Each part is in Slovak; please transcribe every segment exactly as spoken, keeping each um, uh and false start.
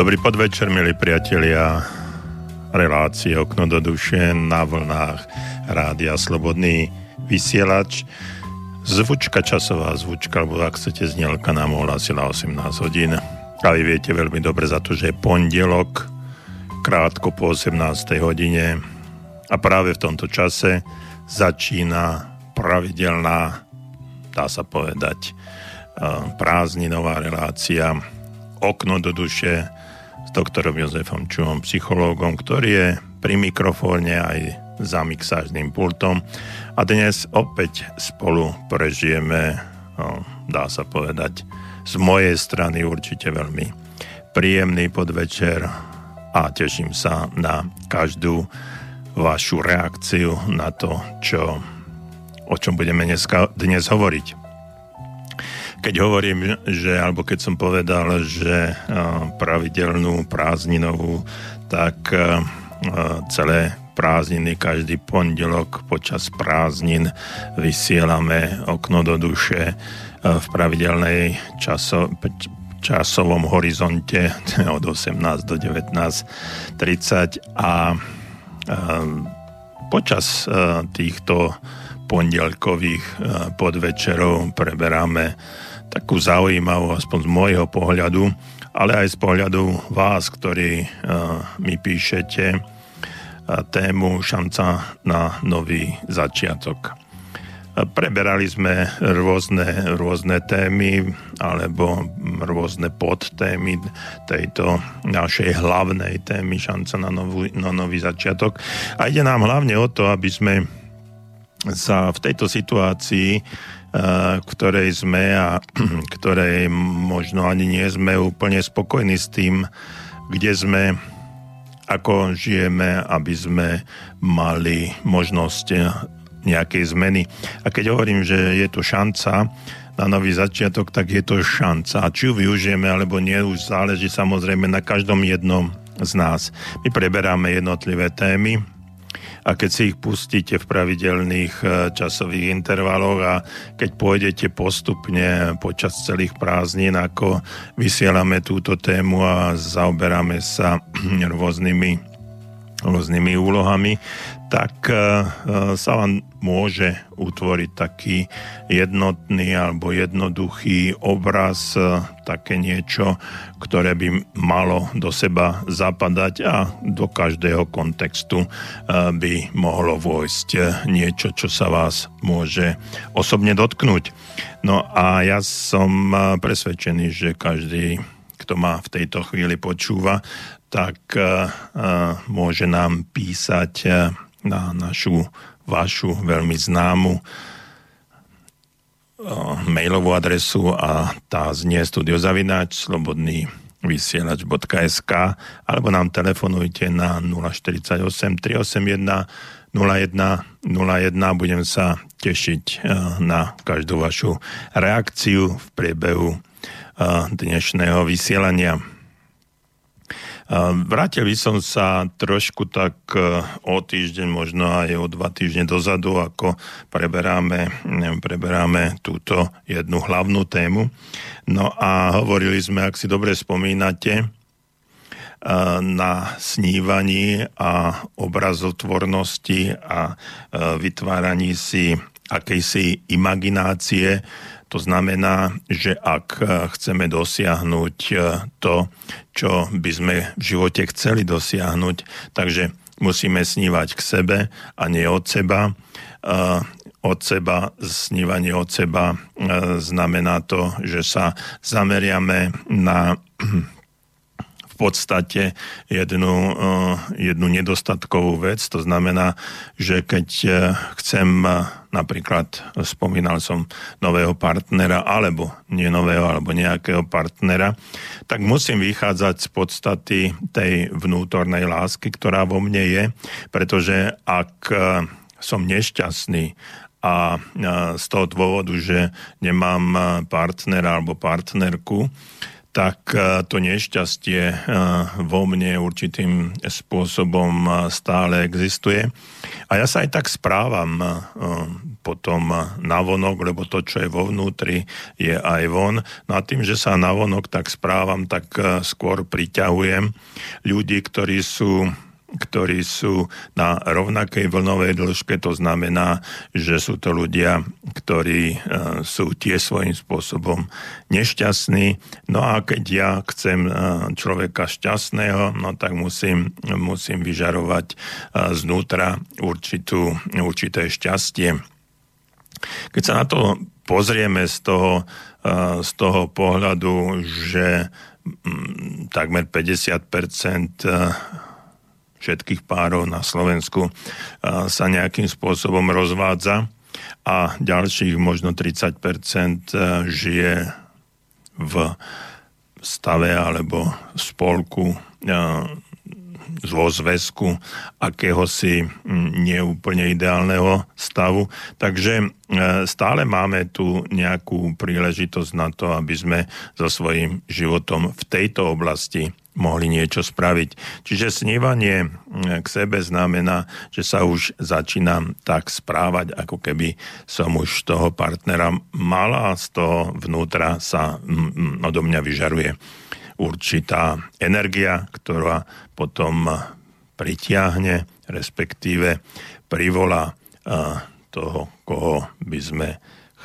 Dobrý podvečer, milí priatelia. Relácie Okno do duše na vlnách rádia Slobodný vysielač. Zvučka, časová zvučka, alebo ak chcete, znielka nám ohlásila osemnásť hodín. A vy viete veľmi dobre za to, že je pondelok, krátko po osemnástej hodine. A práve v tomto čase začína pravidelná, dá sa povedať, prázdninová relácia Okno do duše s doktorom Jozefom Čuhom, psychológom, ktorý je pri mikrofóne aj za mixážnym pultom. A dnes opäť spolu prežijeme, no, dá sa povedať, z mojej strany určite veľmi príjemný podvečer a teším sa na každú vašu reakciu na to, čo, o čom budeme dneska, dnes hovoriť. Keď hovorím, že, alebo keď som povedal, že pravidelnú prázdninovú, tak celé prázdniny, každý pondelok počas prázdnin vysielame Okno do duše v pravidelnej časo, časovom horizonte od osemnástej do devätnástej tridsať a počas týchto pondelkových podvečerov preberáme takú zaujímavú, aspoň z môjho pohľadu, ale aj z pohľadu vás, ktorí uh, mi píšete uh, tému Šanca na nový začiatok. Uh, preberali sme rôzne, rôzne témy alebo rôzne podtémy tejto našej hlavnej témy Šanca na nový, na nový začiatok. A ide nám hlavne o to, aby sme sa v tejto situácii, ktorej sme a ktorej možno ani nie sme úplne spokojní s tým, kde sme, ako žijeme, aby sme mali možnosť nejakej zmeny. A keď hovorím, že je to šanca na nový začiatok, tak je to šanca. A či ju využijeme, alebo nie, už záleží samozrejme na každom jednom z nás. My preberáme jednotlivé témy, a keď si ich pustíte v pravidelných časových intervaloch a keď pôjdete postupne počas celých prázdnin, ako vysielame túto tému a zaoberáme sa rôznymi, rôznymi úlohami, tak sa vám môže utvoriť taký jednotný alebo jednoduchý obraz, také niečo, ktoré by malo do seba zapadať a do každého kontextu by mohlo vojsť niečo, čo sa vás môže osobne dotknúť. No a ja som presvedčený, že každý, kto ma v tejto chvíli počúva, tak môže nám písať na našu, vašu veľmi známu mailovú adresu a tá znie studio zavináč slobodný vysielač bodka es ká alebo nám telefonujte na nula štyridsaťosem, tristoosemdesiatjeden, nula jeden nula jeden. Budem sa tešiť na každú vašu reakciu v priebehu dnešného vysielania. Vrátil by som sa trošku tak o týždeň, možno aj o dva týždne dozadu, ako preberáme, preberáme túto jednu hlavnú tému. No a hovorili sme, ak si dobre spomínate, na snívaní a obrazotvornosti a vytváraní si akejsi imaginácie. To znamená, že ak chceme dosiahnuť to, čo by sme v živote chceli dosiahnuť, takže musíme snívať k sebe a nie od seba. Od seba, snívanie od seba znamená to, že sa zameriame na v podstate jednu, jednu nedostatkovú vec. To znamená, že keď chcem... Napríklad spomínal som nového partnera, alebo nie nového, alebo nejakého partnera, tak musím vychádzať z podstaty tej vnútornej lásky, ktorá vo mne je, pretože ak som nešťastný a z toho dôvodu, že nemám partnera alebo partnerku, tak to nešťastie vo mne určitým spôsobom stále existuje. A ja sa aj tak správam potom navonok, lebo to, čo je vo vnútri, je aj von. No a tým, že sa navonok tak správam, tak skôr priťahujem ľudí, ktorí sú ktorí sú na rovnakej vlnovej dĺžke, to znamená, že sú to ľudia, ktorí sú tie svojím spôsobom nešťastní. No a keď ja chcem človeka šťastného, no tak musím, musím vyžarovať znútra určitú, určité šťastie. Keď sa na to pozrieme z toho, z toho pohľadu, že takmer päťdesiat percent všetkých párov na Slovensku sa nejakým spôsobom rozvádza a ďalších možno tridsať percent žije v stave alebo spolku vo zväzku akéhosi neúplne ideálneho stavu. Takže stále máme tu nejakú príležitosť na to, aby sme so svojím životom v tejto oblasti mohli niečo spraviť. Čiže snívanie k sebe znamená, že sa už začínam tak správať, ako keby som už toho partnera mala a z toho vnútra sa odo mňa vyžaruje určitá energia, ktorá potom pritiahne, respektíve privolá toho, koho by sme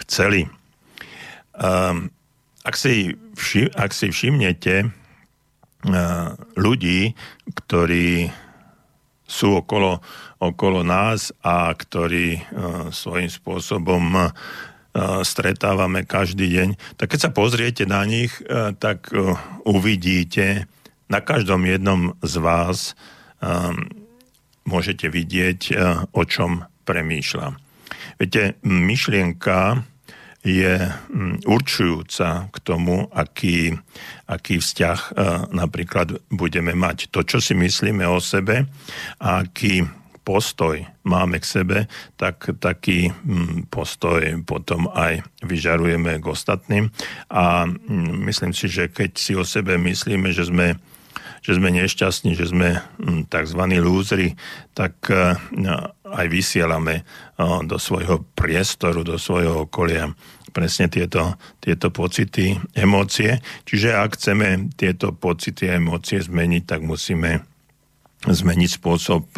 chceli. Ak si, všim, ak si všimnete, ľudí, ktorí sú okolo, okolo nás a ktorí uh, svojím spôsobom uh, stretávame každý deň, tak keď sa pozriete na nich, uh, tak uh, uvidíte, na každom jednom z vás uh, môžete vidieť, uh, o čom premýšľa. Viete, myšlienka je určujúca k tomu, aký, aký vzťah e, napríklad budeme mať. To, čo si myslíme o sebe a aký postoj máme k sebe, tak taký m, postoj potom aj vyžarujeme k ostatným. A m, myslím si, že keď si o sebe myslíme, že sme, že sme nešťastní, že sme m, tzv. Lúzri, tak e, aj vysielame e, do svojho priestoru, do svojho okolia presne tieto, tieto pocity, emócie. Čiže ak chceme tieto pocity a emócie zmeniť, tak musíme zmeniť spôsob,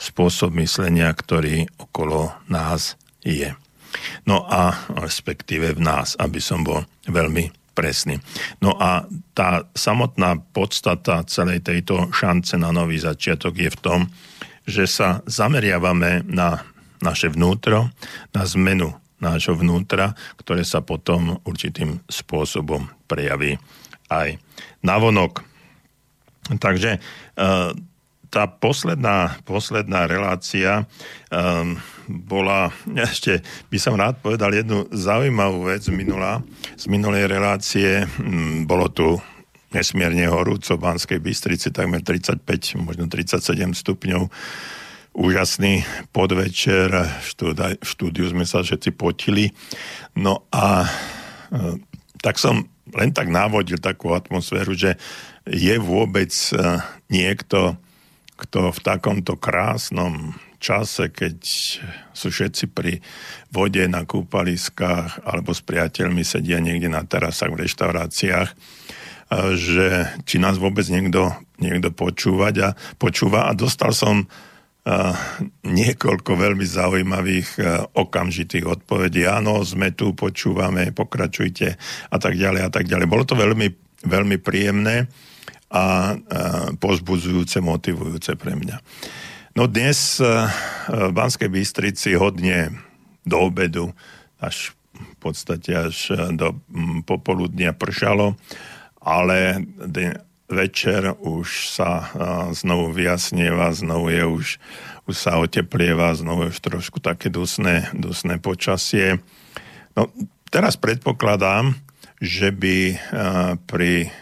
spôsob myslenia, ktorý okolo nás je. No a respektíve v nás, aby som bol veľmi presný. No a tá samotná podstata celej tejto šance na nový začiatok je v tom, že sa zameriavame na naše vnútro, na zmenu nášho vnútra, ktoré sa potom určitým spôsobom prejaví aj navonok. Takže tá posledná, posledná relácia bola, ešte by som rád povedal jednu zaujímavú vec minulá. Z minulej relácie bolo tu nesmierne horúco v Banskej Bystrici, takmer tridsaťpäť, možno tridsaťsedem stupňov. Úžasný podvečer, v štúdiu sme sa všetci potili. No a tak som len tak návodil takú atmosféru, že je vôbec niekto, kto v takomto krásnom čase, keď sú všetci pri vode na kúpaliskách alebo s priateľmi sedia niekde na terasách v reštauráciách, že či nás vôbec niekto, niekto počúvať a počúva. A dostal som Uh, niekoľko veľmi zaujímavých uh, okamžitých odpovedí. Áno, sme tu, počúvame, pokračujte a tak ďalej a tak ďalej. Bolo to veľmi, veľmi príjemné a uh, povzbudzujúce, motivujúce pre mňa. No dnes uh, v Banskej Bystrici hodne do obedu, až v podstate až do um, popoludnia pršalo, ale de- večer už sa znovu vyjasnieva, znovu je už, už sa oteplieva, znovu je už trošku také dusné, dusné počasie. No, teraz predpokladám, že by pri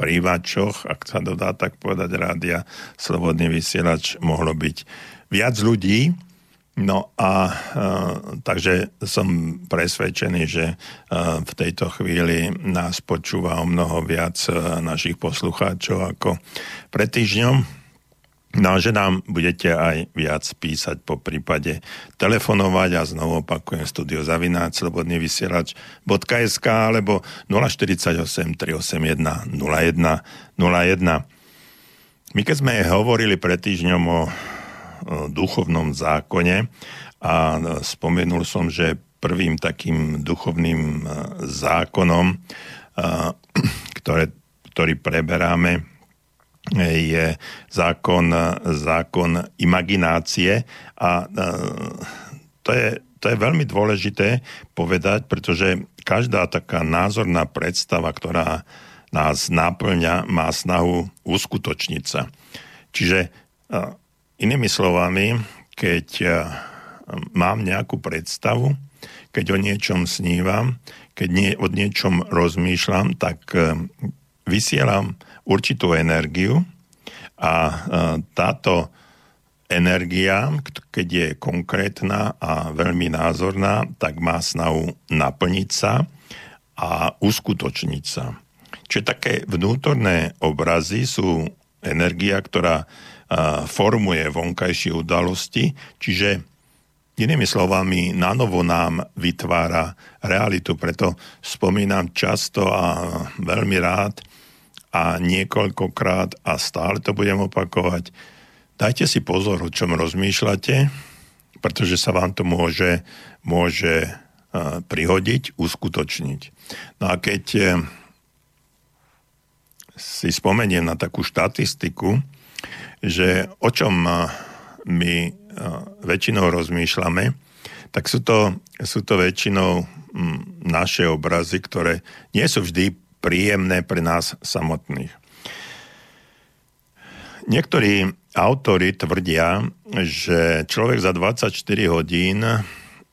príjimačoch, ak sa dodá tak povedať, rádia Slobodný vysielač mohlo byť viac ľudí. No a e, takže som presvedčený, že e, v tejto chvíli nás počúva o mnoho viac e, našich poslucháčov ako pred týždňom. No že nám budete aj viac písať, po prípade telefonovať, a znovu opakujem studio zavináč slobodný vysielač bodka es ká alebo nula štyridsaťosem, tri osemdesiatjeden, nula jeden nula jeden. My keď sme hovorili pred týždňom o duchovnom zákone a spomenul som, že prvým takým duchovným zákonom, ktoré, ktorý preberáme, je zákon, zákon imaginácie, a to je, to je veľmi dôležité povedať, pretože každá taká názorná predstava, ktorá nás náplňa, má snahu uskutočniť sa. Čiže inými slovami, keď mám nejakú predstavu, keď o niečom snívam, keď nie, o niečom rozmýšľam, tak vysielam určitú energiu, a táto energia, keď je konkrétna a veľmi názorná, tak má snahu naplniť sa a uskutočniť sa. Čiže také vnútorné obrazy sú energia, ktorá formuje vonkajšie udalosti, čiže inými slovami, nanovo nám vytvára realitu. Preto spomínam často a veľmi rád a niekoľkokrát a stále to budem opakovať. Dajte si pozor, o čom rozmýšľate, pretože sa vám to môže, môže prihodiť, uskutočniť. No a keď si spomeniem na takú štatistiku, že o čom my väčšinou rozmýšľame, tak sú to, sú to väčšinou naše obrazy, ktoré nie sú vždy príjemné pre nás samotných. Niektorí autori tvrdia, že človek za dvadsaťštyri hodín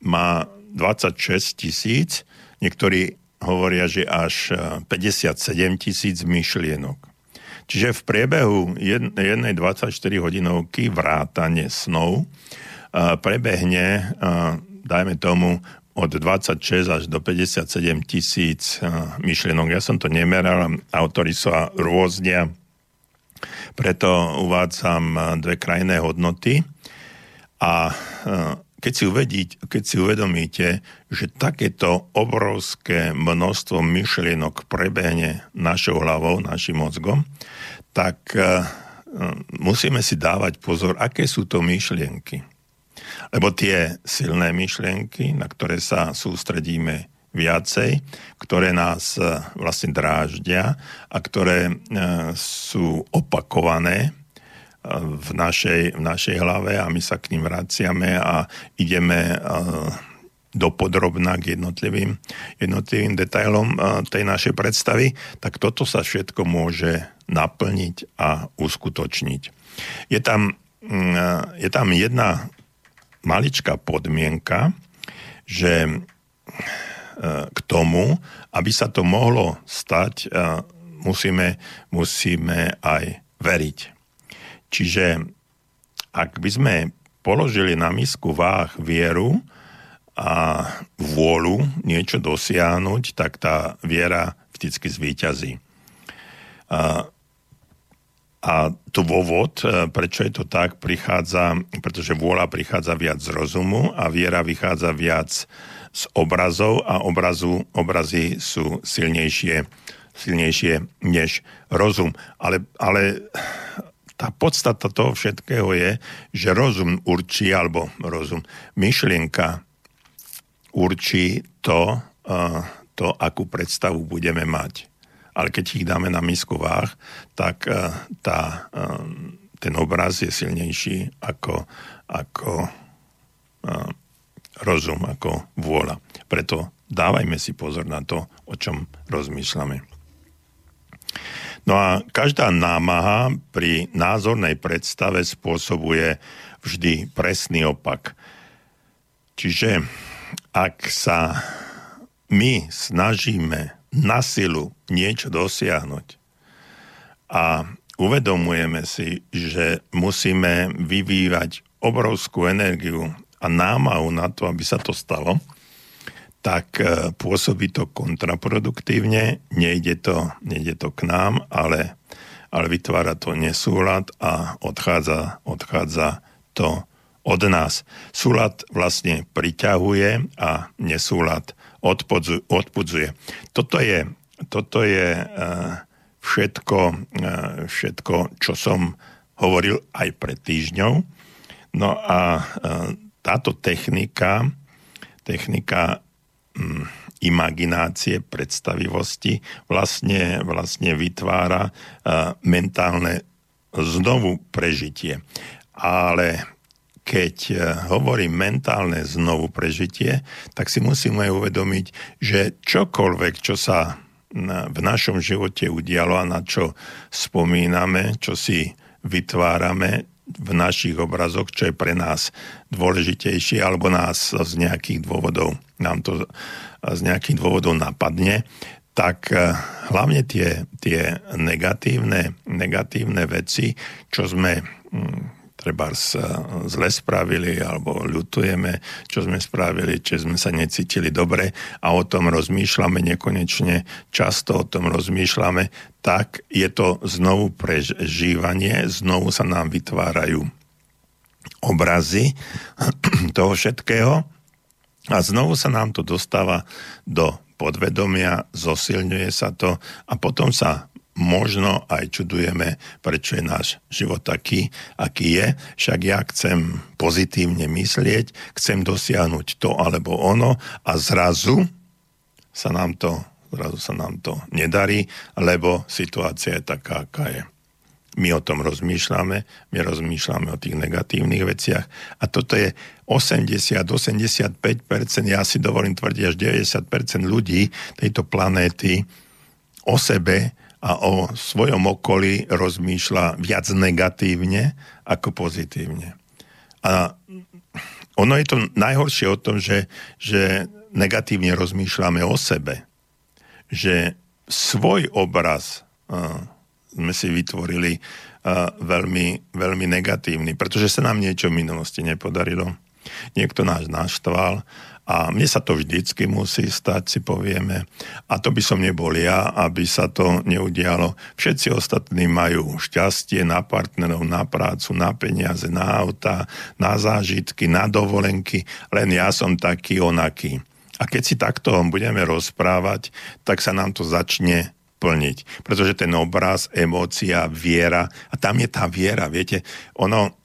má dvadsaťšesť tisíc, niektorí hovoria, že až päťdesiatsedem tisíc myšlienok. Čiže v priebehu jednej dvadsaťštyri hodinovky vrátane snov prebehne, dajme tomu, od dvadsaťšesť až do päťdesiatsedem tisíc myšlienok. Ja som to nemeral, autori sa rôznia, preto uvádzam dve krajné hodnoty. A keď si, uvedíte, keď si uvedomíte, že takéto obrovské množstvo myšlienok prebehne našou hlavou, našim mozgom, tak musíme si dávať pozor, aké sú to myšlienky. Lebo tie silné myšlienky, na ktoré sa sústredíme viacej, ktoré nás vlastne dráždia a ktoré sú opakované v našej, v našej hlave, a my sa k ním vraciame a ideme dopodrobná k jednotlivým, jednotlivým detailom tej našej predstavy, tak toto sa všetko môže naplniť a uskutočniť. Je tam, je tam jedna maličká podmienka, že k tomu, aby sa to mohlo stať, musíme, musíme aj veriť. Čiže ak by sme položili na misku váh vieru a vôľu niečo dosiahnuť, tak tá viera vždycky zvíťazí. A, a dôvod, prečo je to tak, prichádza, pretože vôľa prichádza viac z rozumu a viera vychádza viac z obrazov, a obrazu, obrazy sú silnejšie, silnejšie než rozum. Ale... ale tá podstata toho všetkého je, že rozum určí, alebo rozum, myšlienka určí to, to, akú predstavu budeme mať. Ale keď ich dáme na misku váh, tak tá, ten obraz je silnejší ako, ako rozum, ako vôľa. Preto dávajme si pozor na to, o čom rozmýšľame. No a každá námaha pri názornej predstave spôsobuje vždy presný opak. Čiže ak sa my snažíme na silu niečo dosiahnuť a uvedomujeme si, že musíme vyvívať obrovskú energiu a námahu na to, aby sa to stalo, tak pôsobí to kontraproduktívne, nejde to, nejde to k nám, ale, ale vytvára to nesúlad a odchádza, odchádza to od nás. Súlad vlastne priťahuje a nesúlad odpudzuje. Toto je, toto je všetko, všetko, čo som hovoril aj pred týždňou. No a táto technika, technika imaginácie, predstavivosti vlastne, vlastne vytvára mentálne znovu prežitie. Ale keď hovorím mentálne znovu prežitie, tak si musíme uvedomiť, že čokoľvek, čo sa v našom živote udialo a na čo spomíname, čo si vytvárame v našich obrazoch, čo je pre nás dôležitejšie, alebo nás z nejakých dôvodov, nám to z nejakých dôvodov napadne, tak hlavne tie, tie negatívne, negatívne veci, čo sme treba zle spravili alebo ľutujeme, čo sme spravili, či sme sa necítili dobre a o tom rozmýšľame nekonečne, často o tom rozmýšľame, tak je to znovu prežívanie, znovu sa nám vytvárajú obrazy toho všetkého a znovu sa nám to dostáva do podvedomia, zosilňuje sa to a potom sa možno aj čudujeme, prečo je náš život taký, aký je. Však ja chcem pozitívne myslieť, chcem dosiahnuť to alebo ono a zrazu sa nám to, zrazu sa nám to nedarí, lebo situácia je taká, aká je. My o tom rozmýšľame, my rozmýšľame o tých negatívnych veciach a toto je osemdesiat až osemdesiatpäť percent, ja si dovolím tvrdiť až deväťdesiat percent ľudí tejto planéty o sebe a o svojom okolí rozmýšľa viac negatívne ako pozitívne. A ono je to najhoršie o tom, že, že negatívne rozmýšľame o sebe. Že svoj obraz uh, sme si vytvorili uh, veľmi, veľmi negatívny, pretože sa nám niečo v minulosti nepodarilo. Niekto nás naštval a mne sa to vždycky musí stať, si povieme. A to by som nebol ja, aby sa to neudialo. Všetci ostatní majú šťastie na partnerov, na prácu, na peniaze, na auta, na zážitky, na dovolenky. Len ja som taký onaký. A keď si takto budeme rozprávať, tak sa nám to začne plniť. Pretože ten obraz, emócia, viera, a tam je tá viera, viete, ono...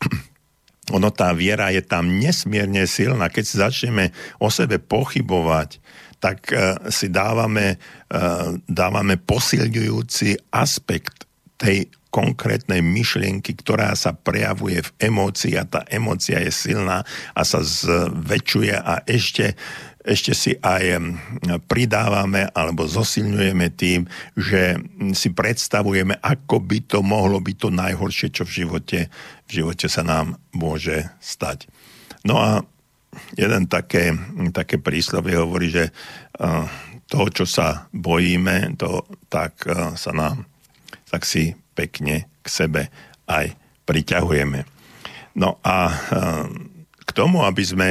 Ono, tá viera je tam nesmierne silná. Keď si začneme o sebe pochybovať, tak si dávame, dávame posilňujúci aspekt tej konkrétnej myšlienky, ktorá sa prejavuje v emócii a tá emócia je silná a sa zväčšuje a ešte, ešte si aj pridávame alebo zosilňujeme tým, že si predstavujeme, ako by to mohlo byť to najhoršie, čo v živote, v živote sa nám môže stať. No a jeden také, také príslovie hovorí, že toho, čo sa bojíme, to, tak sa nám tak si pekne k sebe aj priťahujeme. No a k tomu, aby sme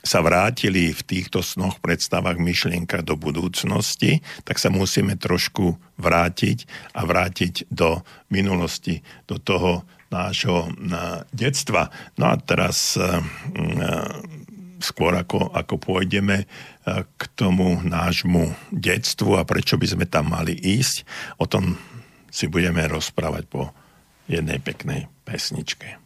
sa vrátili v týchto snoch, predstavách, myšlienkach do budúcnosti, tak sa musíme trošku vrátiť a vrátiť do minulosti, do toho nášho detstva. No a teraz skôr ako, ako pôjdeme k tomu nášmu detstvu a prečo by sme tam mali ísť, o tom si budeme rozprávať po jednej peknej pesničke.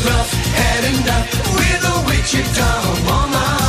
Rough, had enough with a witchy doll, mama.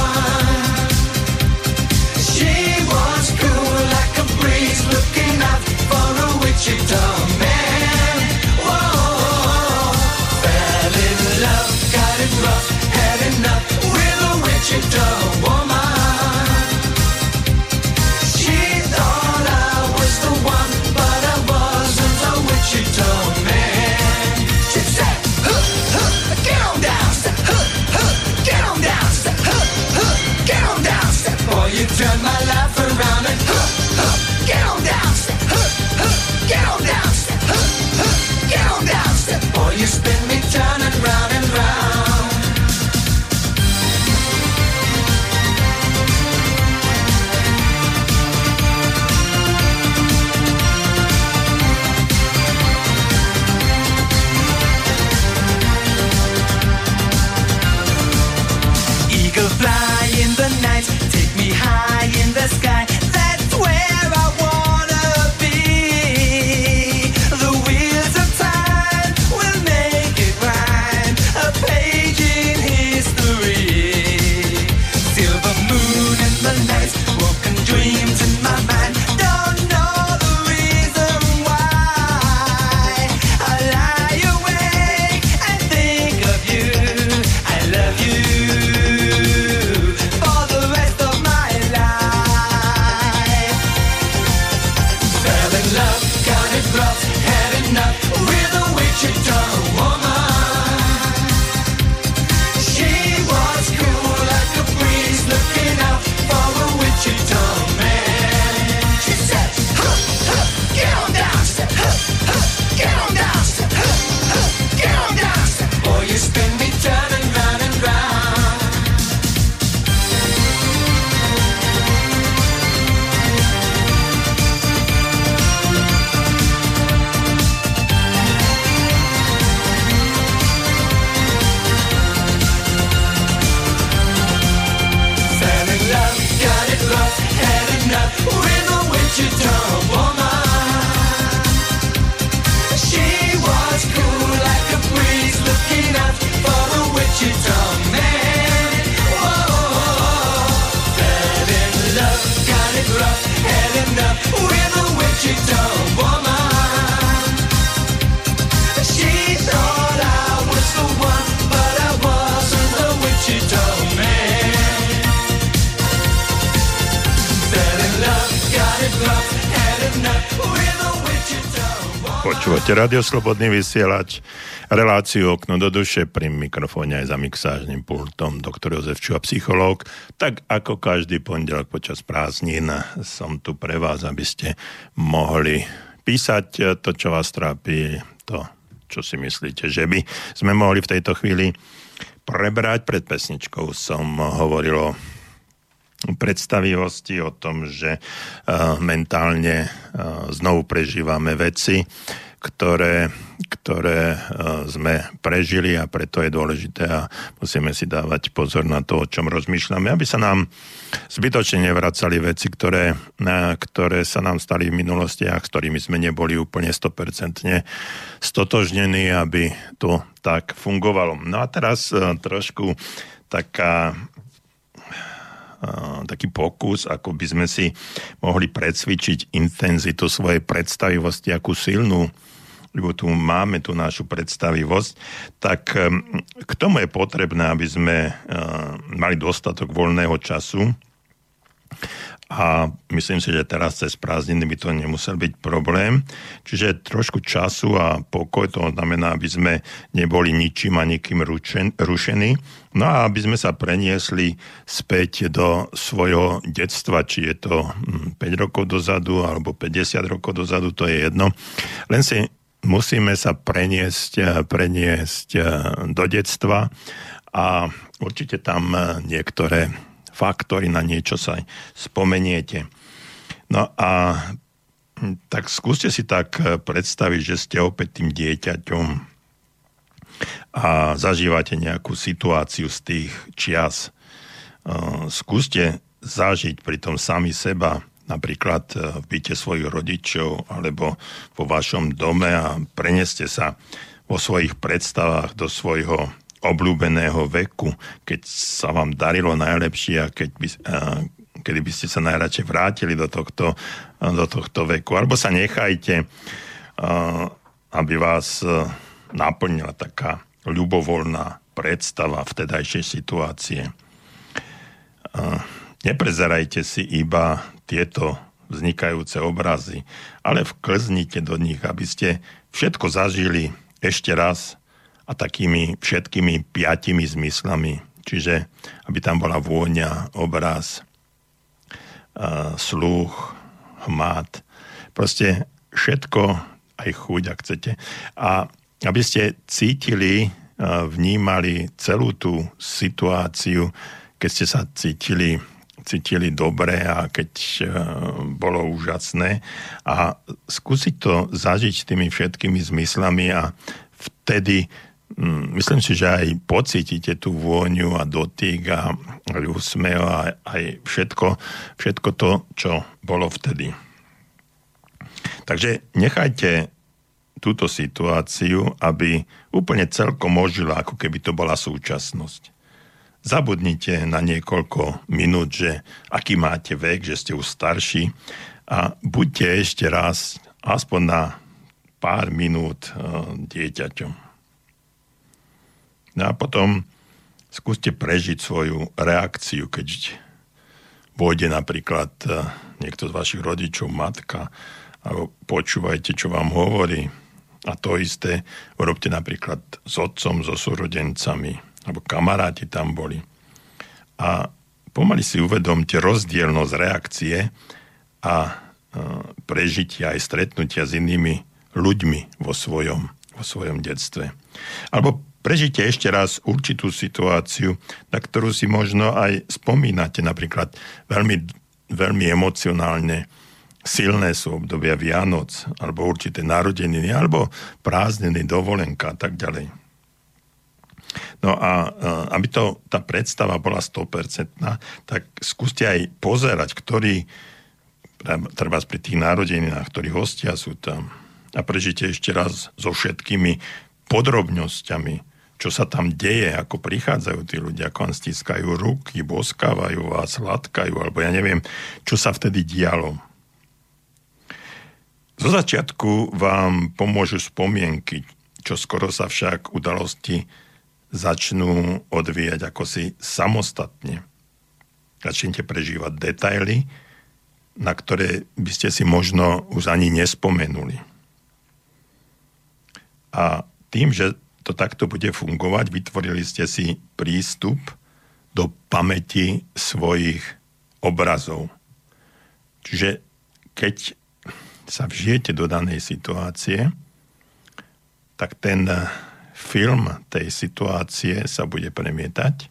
Rádio Slobodný vysielač, reláciu Okno do duše, pri mikrofóne aj za mixážnym pultom doktor Jozef Čuha, psychológ. Tak ako každý pondelok počas prázdnin som tu pre vás, aby ste mohli písať to, čo vás trápi, to, čo si myslíte, že by sme mohli v tejto chvíli prebrať. Pred pesničkou som hovoril o predstavivosti, o tom, že uh, mentálne uh, znovu prežívame veci, ktoré, ktoré sme prežili, a preto je dôležité a musíme si dávať pozor na to, o čom rozmýšľame, aby sa nám zbytočne nevracali veci, ktoré, ktoré sa nám stali v minulosti a s ktorými sme neboli úplne sto percent stotožnení, aby to tak fungovalo. No a teraz trošku taká taký pokus, ako by sme si mohli precvičiť intenzitu svojej predstavivosti, akú silnú, lebo tu máme tú našu predstavivosť, tak k tomu je potrebné, aby sme mali dostatok voľného času, a myslím si, že teraz cez prázdniny by to nemusel byť problém. Čiže trošku času a pokoj, to znamená, aby sme neboli ničím a nikým rušení. No a aby sme sa preniesli späť do svojho detstva, či je to päť rokov dozadu alebo päťdesiat rokov dozadu, to je jedno. Len si musíme sa preniesť, preniesť do detstva a určite tam niektoré faktory, na niečo sa spomeniete. No a tak skúste si tak predstaviť, že ste opäť tým dieťaťom a zažívate nejakú situáciu z tých čias. Skúste zažiť pritom sami seba, napríklad v byte svojich rodičov alebo vo vašom dome, a preneste sa vo svojich predstavách do svojho obľúbeného veku, keď sa vám darilo najlepšie a keď by, a kedy by ste sa najradšej vrátili do tohto, do tohto veku. Alebo sa nechajte, aby vás naplnila taká ľubovoľná predstava vtedajšej situácie. Neprezerajte si iba tieto vznikajúce obrazy, ale vklznite do nich, aby ste všetko zažili ešte raz a takými všetkými piatimi zmyslami. Čiže aby tam bola vôňa, obraz, sluch, hmat, proste všetko, aj chuť, ak chcete. A aby ste cítili, vnímali celú tú situáciu, keď ste sa cítili, cítili dobre a keď bolo úžasné. A skúsiť to zažiť tými všetkými zmyslami a vtedy, myslím si, že aj pocítite tú vôňu a dotyk a úsmev a aj všetko, všetko to, čo bolo vtedy. Takže nechajte túto situáciu, aby úplne celkom ožila, ako keby to bola súčasnosť. Zabudnite na niekoľko minút, že aký máte vek, že ste už starší a buďte ešte raz aspoň na pár minút dieťaťom. No a potom skúste prežiť svoju reakciu, keď vôjde napríklad niekto z vašich rodičov, matka, alebo počúvajte, čo vám hovorí. A to isté robte napríklad s otcom, so súrodencami, alebo kamaráti tam boli. A pomaly si uvedomte rozdielnosť reakcie a prežitia aj stretnutia s inými ľuďmi vo svojom, vo svojom detstve. Alebo prežite ešte raz určitú situáciu, na ktorú si možno aj spomínate. Napríklad veľmi, veľmi emocionálne silné sú obdobia Vianoc, alebo určité narodeniny, alebo prázdniny, dovolenka a tak ďalej. No a aby to, tá predstava bola sto percent, tak skúste aj pozerať, ktorí, treba pri tých narodeninách, ktorí hostia sú tam. A prežite ešte raz so všetkými podrobnosťami, čo sa tam deje, ako prichádzajú tí ľudia, ako stiskajú ruky, boskávajú a sladkajú, alebo ja neviem, čo sa vtedy dialo. Zo začiatku vám pomôžu spomienky, čo skoro sa však udalosti začnú odvíjať ako si samostatne. Začnite prežívať detaily, na ktoré by ste si možno už ani nespomenuli. A tým, že to takto bude fungovať, vytvorili ste si prístup do pamäti svojich obrazov. Čiže keď sa vžijete do danej situácie, tak ten film tej situácie sa bude premietať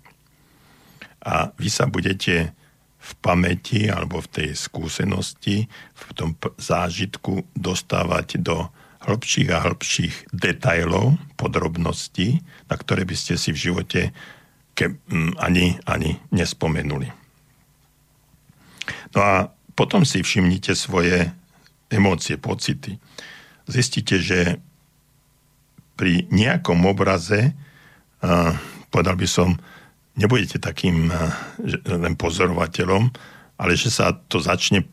a vy sa budete v pamäti alebo v tej skúsenosti, v tom zážitku dostávať do hĺbších a hĺbších detailov, podrobností, na ktoré by ste si v živote ke, ani, ani nespomenuli. No a potom si všimnite svoje emócie, pocity. Zistite, že pri nejakom obraze, povedal by som, nebudete takým len pozorovateľom, ale že sa to začne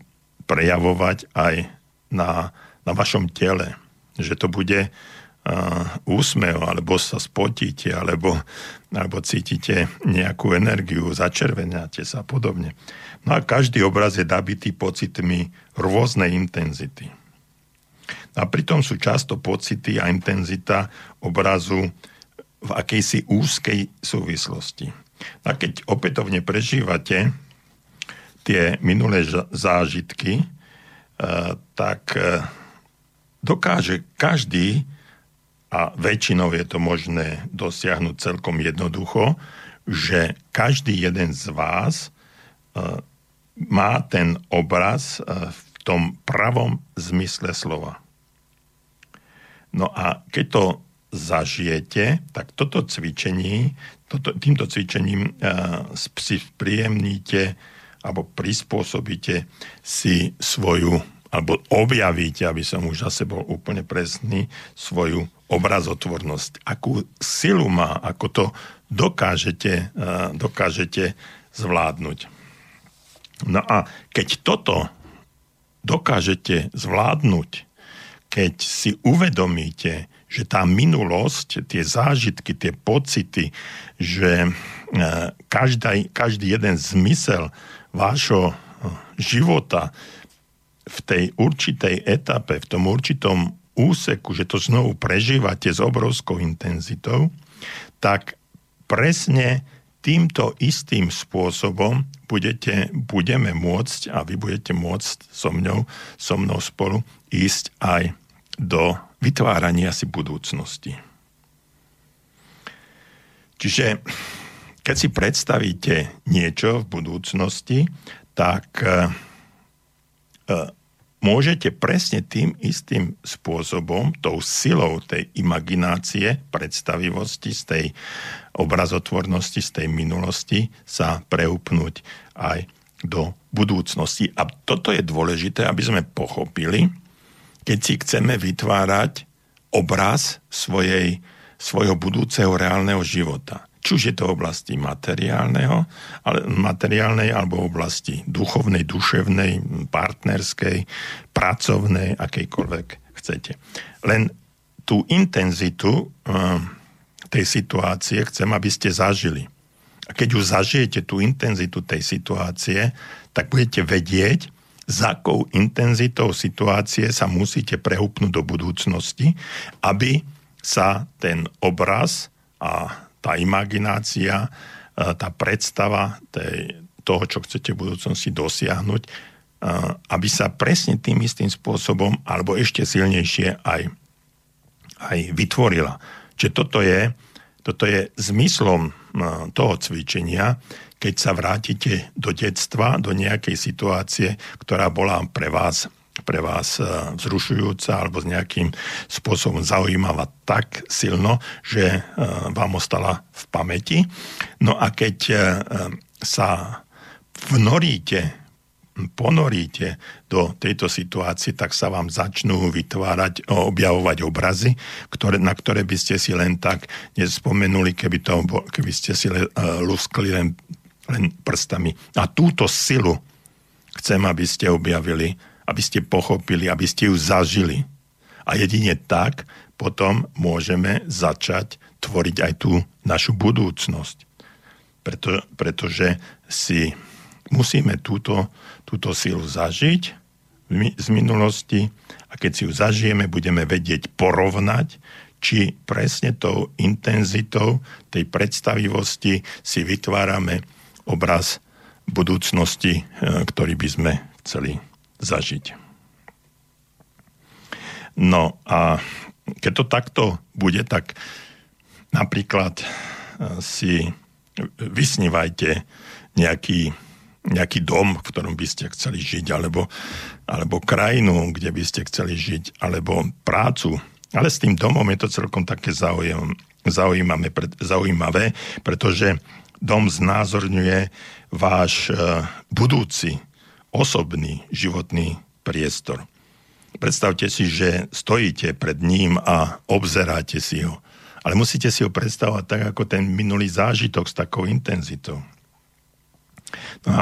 prejavovať aj na, na vašom tele. Že to bude úsmev, alebo sa spotíte, alebo, alebo cítite nejakú energiu, začerveniate sa a podobne. No a každý obraz je nabitý pocitmi rôznej intenzity. A pritom sú často pocity a intenzita obrazu v akejsi úzkej súvislosti. A keď opätovne prežívate tie minulé zážitky, tak dokáže každý, a väčšinou je to možné dosiahnuť celkom jednoducho, že každý jeden z vás má ten obraz v tom pravom zmysle slova. No a keď to zažijete, tak toto cvičení, toto, týmto cvičením si príjemníte alebo prispôsobíte si svoju, alebo objavíte, aby som už zase bol úplne presný, svoju obrazotvornosť. Akú silu má, ako to dokážete, dokážete zvládnuť. No a keď toto dokážete zvládnuť, keď si uvedomíte, že tá minulosť, tie zážitky, tie pocity, že každá, každý jeden zmysel vášho života v tej určitej etape, v tom určitom úseku, že to znovu prežívate s obrovskou intenzitou, tak presne týmto istým spôsobom budete, budeme môcť a vy budete môcť so mňou, so mnou spolu ísť aj do vytvárania si budúcnosti. Čiže keď si predstavíte niečo v budúcnosti, tak e, môžete presne tým istým spôsobom, tou silou tej imaginácie, predstavivosti, z tej obrazotvornosti, z tej minulosti sa preupnúť aj do budúcnosti. A toto je dôležité, aby sme pochopili, keď si chceme vytvárať obraz svojej, svojho budúceho reálneho života. Či už je to v oblasti materiálneho, ale materiálnej, alebo v oblasti duchovnej, duševnej, partnerskej, pracovnej, akejkoľvek chcete. Len tú intenzitu tej situácie chcem, aby ste zažili. A keď už zažijete tú intenzitu tej situácie, tak budete vedieť, s akou intenzitou situácie sa musíte prehúpnúť do budúcnosti, aby sa ten obraz a tá imaginácia, tá predstava tej, toho, čo chcete v budúcnosti dosiahnuť, aby sa presne tým istým spôsobom, alebo ešte silnejšie aj, aj vytvorila. Čiže toto je, toto je zmyslom toho cvičenia, keď sa vrátite do detstva, do nejakej situácie, ktorá bola pre vás pre vás vzrušujúca alebo s nejakým spôsobom zaujímavá tak silno, že vám ostala v pamäti. No a keď sa vnoríte, ponoríte do tejto situácie, tak sa vám začnú vytvárať, objavovať obrazy, ktoré, na ktoré by ste si len tak nespomenuli, keby, to, keby ste si le, luskli len, len prstami. A túto silu chcem, aby ste objavili, aby ste pochopili, aby ste ju zažili. A jedine tak potom môžeme začať tvoriť aj tú našu budúcnosť. Preto, pretože si musíme túto, túto silu zažiť z minulosti a keď si ju zažijeme, budeme vedieť porovnať, či presne tou intenzitou tej predstavivosti si vytvárame obraz budúcnosti, ktorý by sme chceli zažiť. No a keď to takto bude, tak napríklad si vysnívajte nejaký, nejaký dom, v ktorom by ste chceli žiť, alebo, alebo krajinu, kde by ste chceli žiť, alebo prácu. Ale s tým domom je to celkom také zaujímavé, zaujímavé, pretože dom znázorňuje váš budúci osobný životný priestor. Predstavte si, že stojíte pred ním a obzeráte si ho. Ale musíte si ho predstavovať tak, ako ten minulý zážitok s takou intenzitou. No a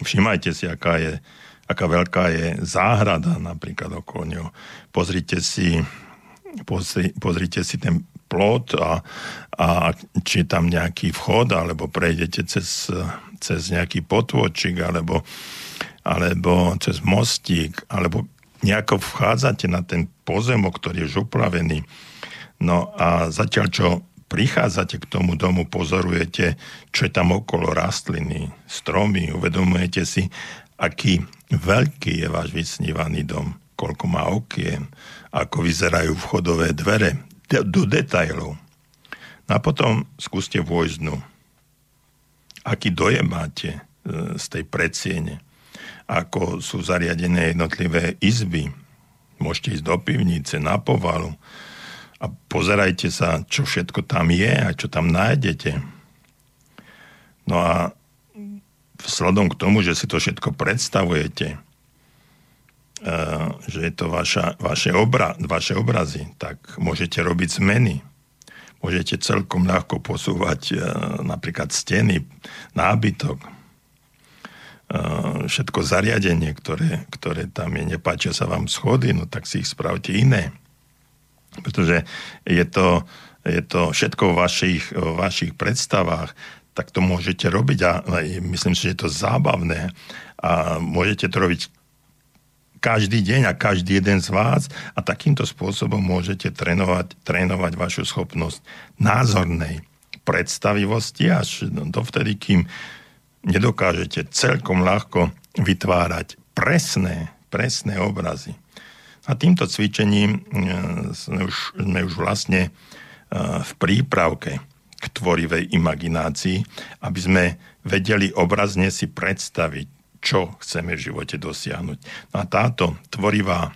všimajte si, aká je, aká veľká je záhrada napríklad okolo neho. Pozrite si, pozri, pozrite si ten plot a, a či je tam nejaký vchod, alebo prejdete cez, cez nejaký potôčik, alebo, alebo cez mostík, alebo nejako vchádzate na ten pozemok, ktorý je už upravený. No a zatiaľ, čo prichádzate k tomu domu, pozorujete, čo je tam okolo rastliny, stromy, uvedomujete si, aký veľký je váš vysnívaný dom, koľko má okien, ako vyzerajú vchodové dvere, do detailov. No a potom skúste vojsť dnu. Aký dojem máte z tej predsiene? Ako sú zariadené jednotlivé izby? Môžete ísť do pivnice, na povalu a pozerajte sa, čo všetko tam je a čo tam nájdete. No a vzhľadom k tomu, že si to všetko predstavujete, že je to vaša, vaše, obra, vaše obrazy, tak môžete robiť zmeny. Môžete celkom ľahko posúvať napríklad steny, nábytok, všetko zariadenie, ktoré, ktoré tam je, nepáčia sa vám schody, no tak si ich spravte iné. pretože je to, je to všetko v vašich, vašich predstavách, tak to môžete robiť a myslím si, že je to zábavné a môžete to robiť každý deň a každý jeden z vás a takýmto spôsobom môžete trénovať, trénovať vašu schopnosť názornej predstavivosti až dovtedy, kým nedokážete celkom ľahko vytvárať presné, presné obrazy. A týmto cvičením sme už, sme už vlastne v prípravke k tvorivej imaginácii, aby sme vedeli obrazne si predstaviť, čo chceme v živote dosiahnuť. No a táto tvorivá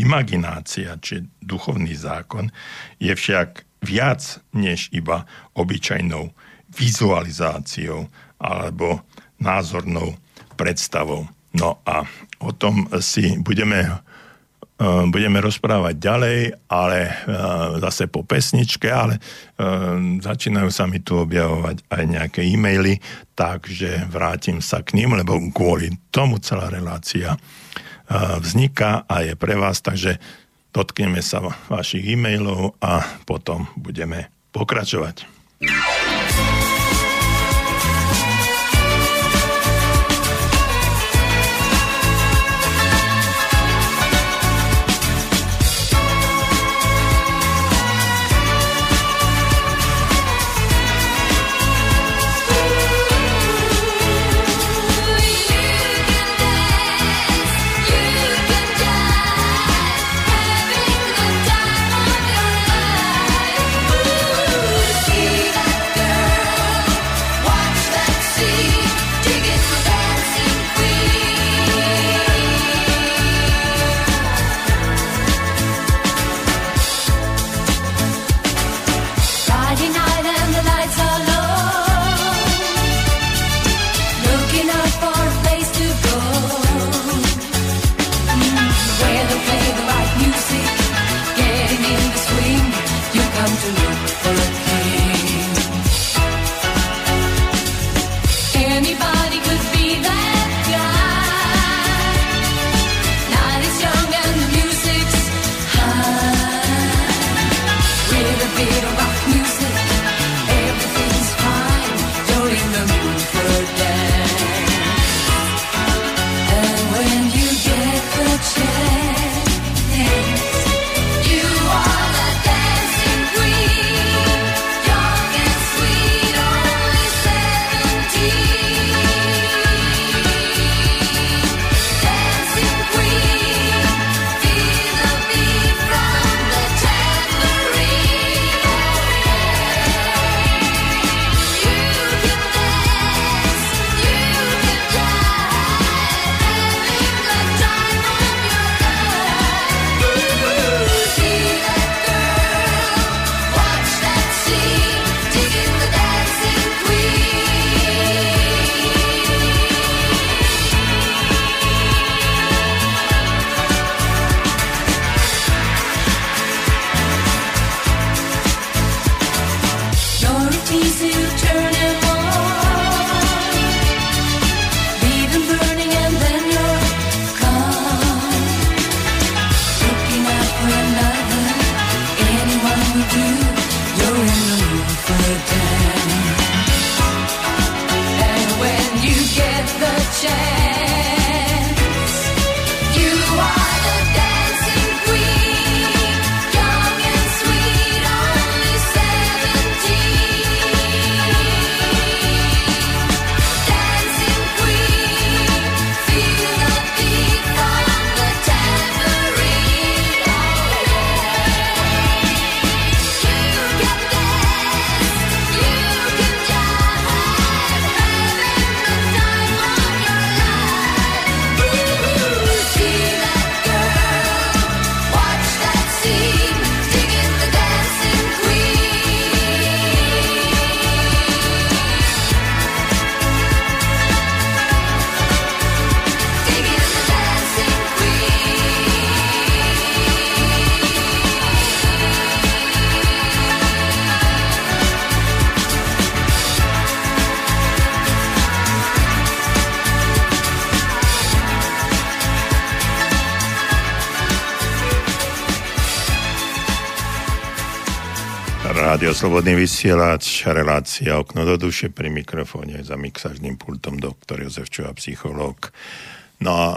imaginácia, či duchovný zákon, je však viac než iba obyčajnou vizualizáciou alebo názornou predstavou. No a o tom si budeme... budeme rozprávať ďalej, ale zase po pesničke, ale začínajú sa mi tu objavovať aj nejaké e-maily, takže vrátim sa k nim, lebo kvôli tomu celá relácia vzniká a je pre vás, takže dotkneme sa vašich e-mailov a potom budeme pokračovať. Rádio Slobodný vysielač, relácia Okno do duše, pri mikrofóne za mixážnym pultom doktor Jozef Čuha, psychológ. No a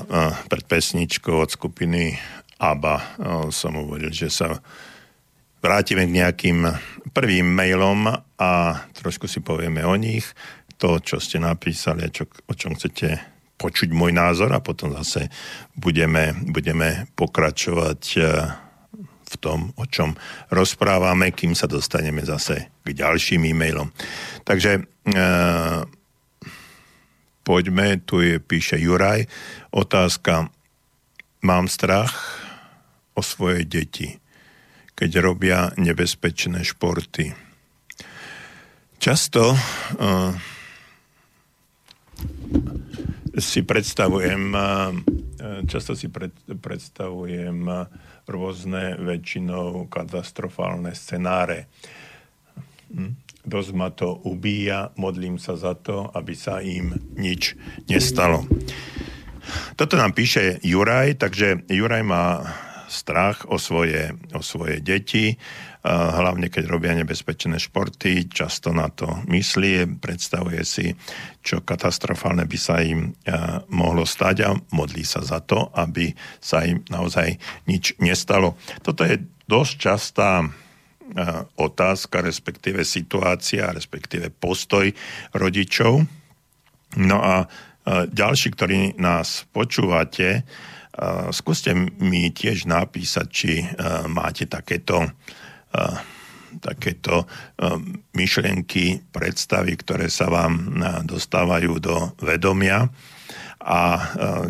pred pesničkou od skupiny ABBA som uvedel, že sa vrátime k nejakým prvým mailom a trošku si povieme o nich, to, čo ste napísali, čo, o čom chcete počuť môj názor, a potom zase budeme, budeme pokračovať v tom, o čom rozprávame, kým sa dostaneme zase k ďalším e-mailom. Takže e, poďme, tu je, píše Juraj, otázka, mám strach o svoje deti, keď robia nebezpečné športy. Často e, si predstavujem e, často si pred, predstavujem rôzne, väčšinou katastrofálne scenáre. Dosť ma to ubíja, modlím sa za to, aby sa im nič nestalo. Toto nám píše Juraj, takže Juraj má strach o svoje, o svoje deti, hlavne keď robia nebezpečné športy, často na to myslí, predstavuje si, čo katastrofálne by sa im mohlo stať a modlí sa za to, aby sa im naozaj nič nestalo. Toto je dosť častá otázka, respektíve situácia, respektíve postoj rodičov. No a ďalší, ktorí nás počúvate, skúste mi tiež napísať, či máte takéto takéto myšlienky, predstavy, ktoré sa vám dostávajú do vedomia, a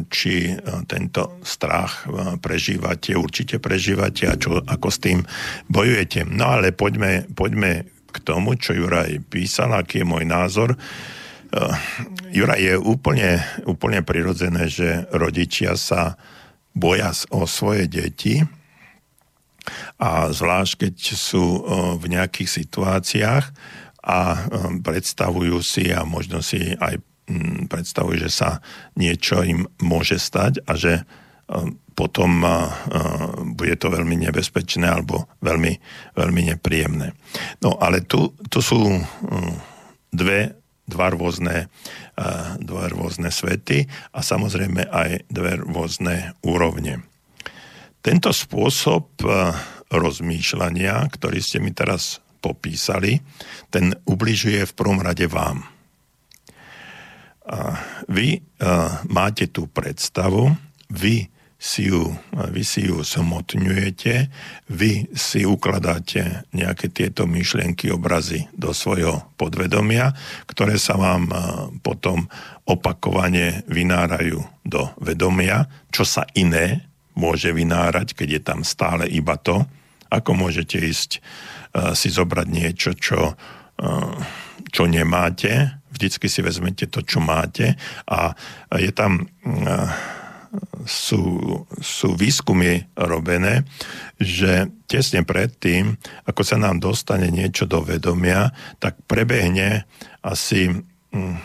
či tento strach prežívate, určite prežívate, a čo, ako s tým bojujete. No ale poďme, poďme k tomu, čo Juraj písal, aký je môj názor. Juraj, je úplne, úplne prirodzené, že rodičia sa boja o svoje deti, a zvlášť, keď sú v nejakých situáciách a predstavujú si, a možno si aj predstavujú, že sa niečo im môže stať a že potom bude to veľmi nebezpečné alebo veľmi, veľmi nepríjemné. No ale tu, tu sú dve, dva, rôzne, dva rôzne svety a samozrejme aj dve rôzne úrovne. Tento spôsob rozmýšľania, ktorý ste mi teraz popísali, ten ubližuje v prvom rade vám. Vy máte tú predstavu, vy si ju, vy si ju zhmotňujete, vy si ukladáte nejaké tieto myšlienky, obrazy do svojho podvedomia, ktoré sa vám potom opakovane vynárajú do vedomia, čo sa iné môže vynárať, keď je tam stále iba to, ako môžete ísť uh, si zobrať niečo, čo, uh, čo nemáte. Vždycky si vezmete to, čo máte, a je tam uh, sú, sú výskumy robené, že tesne pred tým, ako sa nám dostane niečo do vedomia, tak prebehne asi um,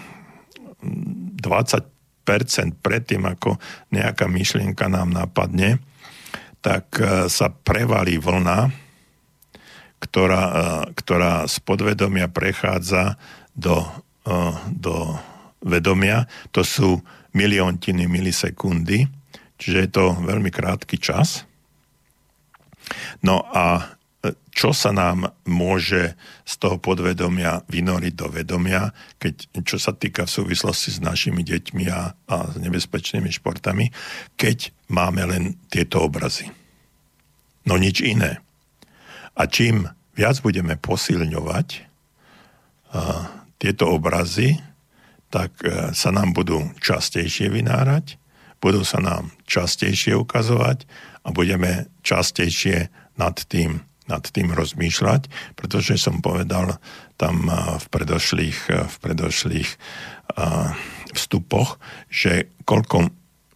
dvadsať percent predtým, ako nejaká myšlienka nám napadne, tak sa prevalí vlna, ktorá, ktorá z podvedomia prechádza do, do vedomia. To sú miliontiny milisekundy, čiže je to veľmi krátky čas. No a čo sa nám môže z toho podvedomia vynoriť do vedomia, keď, čo sa týka v súvislosti s našimi deťmi a, a s nebezpečnými športami, keď máme len tieto obrazy. No nič iné. A čím viac budeme posilňovať uh, tieto obrazy, tak uh, sa nám budú častejšie vynárať, budú sa nám častejšie ukazovať a budeme častejšie nad tým nad tým rozmýšľať, pretože som povedal tam v predošlých, v predošlých vstupoch, že koľko,